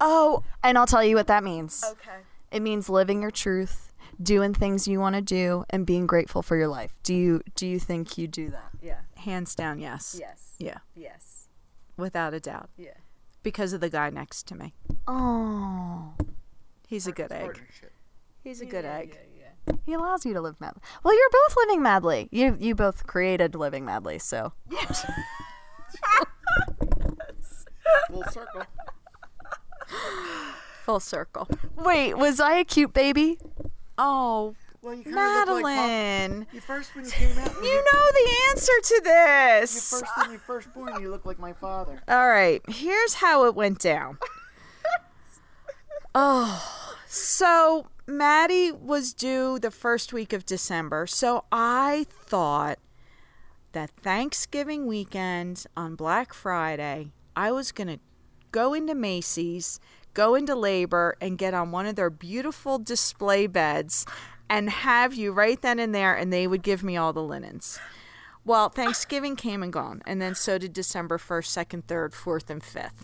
Oh, and I'll tell you what that means. Okay. It means living your truth, doing things you want to do, and being grateful for your life. Do you do you think you do that? Yeah. Hands down, yes. Yes. Yeah. Yes. Without a doubt. Yeah. Because of the guy next to me. Oh. He's a good egg. He's a good yeah, egg. Yeah, yeah. He allows you to live madly. Well, you're both living madly. You you both created Living Madly, so. Yes. Full circle. Full circle. Wait, was I a cute baby? Oh, well, you Madeline. Like you first when you came out. You know the answer to this. You first when you first born, you look like my father. All right, here's how it went down. Oh, so Maddie was due the first week of December, so I thought that Thanksgiving weekend on Black Friday, I was going to go into Macy's, go into labor, and get on one of their beautiful display beds and have you right then and there, and they would give me all the linens. Well, Thanksgiving came and gone, and then so did December first, second, third, fourth, and fifth.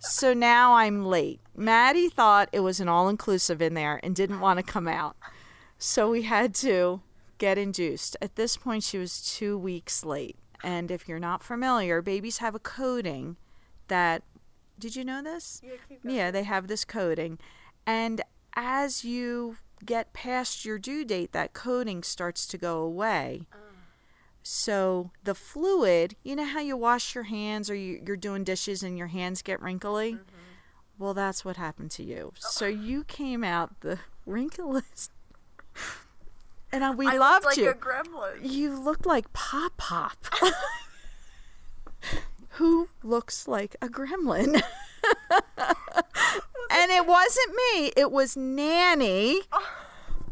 So now I'm late. Maddie thought it was an all-inclusive in there and didn't want to come out. So we had to get induced. At this point, she was two weeks late. And if you're not familiar, babies have a coating that, did you know this? Yeah, keep going. Yeah, they have this coating. And as you get past your due date, that coating starts to go away. Oh. So the fluid, you know how you wash your hands or you, you're doing dishes and your hands get wrinkly? Mm-hmm. Well, that's what happened to you. Oh. So you came out the wrinklest. And I, we I loved like you. A gremlin. You looked like Pop Pop, who looks like a gremlin. And it wasn't me; it was Nanny,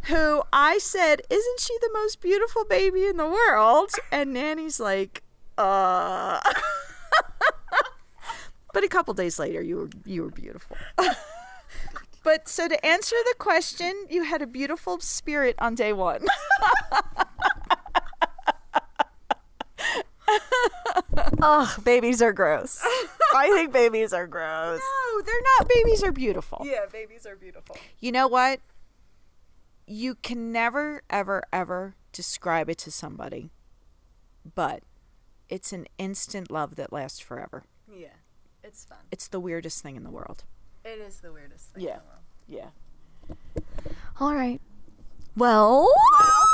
who I said, "Isn't she the most beautiful baby in the world?" And Nanny's like, "Uh." But a couple days later, you were you were beautiful. But so to answer the question, you had a beautiful spirit on day one. Oh, babies are gross. I think babies are gross. No, they're not. Babies are beautiful. Yeah, babies are beautiful. You know what? You can never, ever, ever describe it to somebody. But it's an instant love that lasts forever. Yeah, it's fun. It's the weirdest thing in the world. It is the weirdest thing. Yeah. Yeah. All right. Well, well,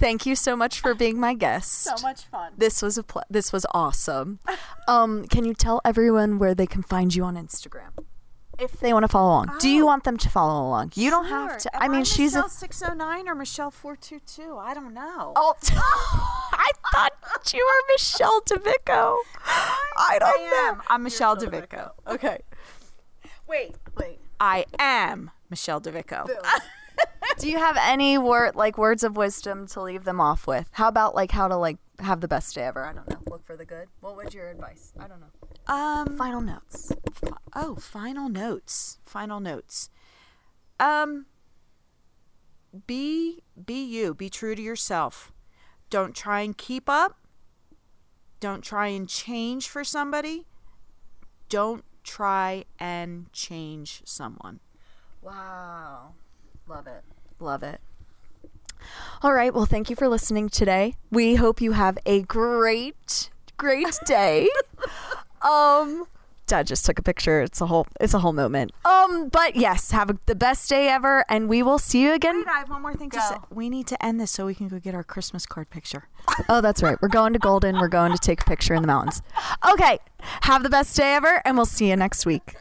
thank you so much for being my guest. So much fun. This was a pl- this was awesome. Um, can you tell everyone where they can find you on Instagram if they want to follow along? Oh. Do you want them to follow along? You sure. don't have to. Am I mean, I she's Michelle a six oh nine or Michelle four two two. I don't know. Oh, I thought you were Michelle DeVico. I don't I am. know. I'm Michelle DeVico. Okay. Wait, wait. I am Michelle DeVico. Do you have any word like words of wisdom to leave them off with? How about like how to like have the best day ever? I don't know. Look for the good. What was your advice? I don't know. Um, final notes. Oh, final notes. Final notes. Um, be be you. Be true to yourself. Don't try and keep up. Don't try and change for somebody. Don't try and change someone. Wow. Love it. Love it. All right. Well, thank you for listening today. We hope you have a great, great day. um, Dad just took a picture. It's a whole, it's a whole moment. Um, but yes, have a, the best day ever, and we will see you again. Wait, I have one more thing go. to say. We need to end this so we can go get our Christmas card picture. Oh, that's right. We're going to Golden. We're going to take a picture in the mountains. Okay. Have the best day ever, and we'll see you next week.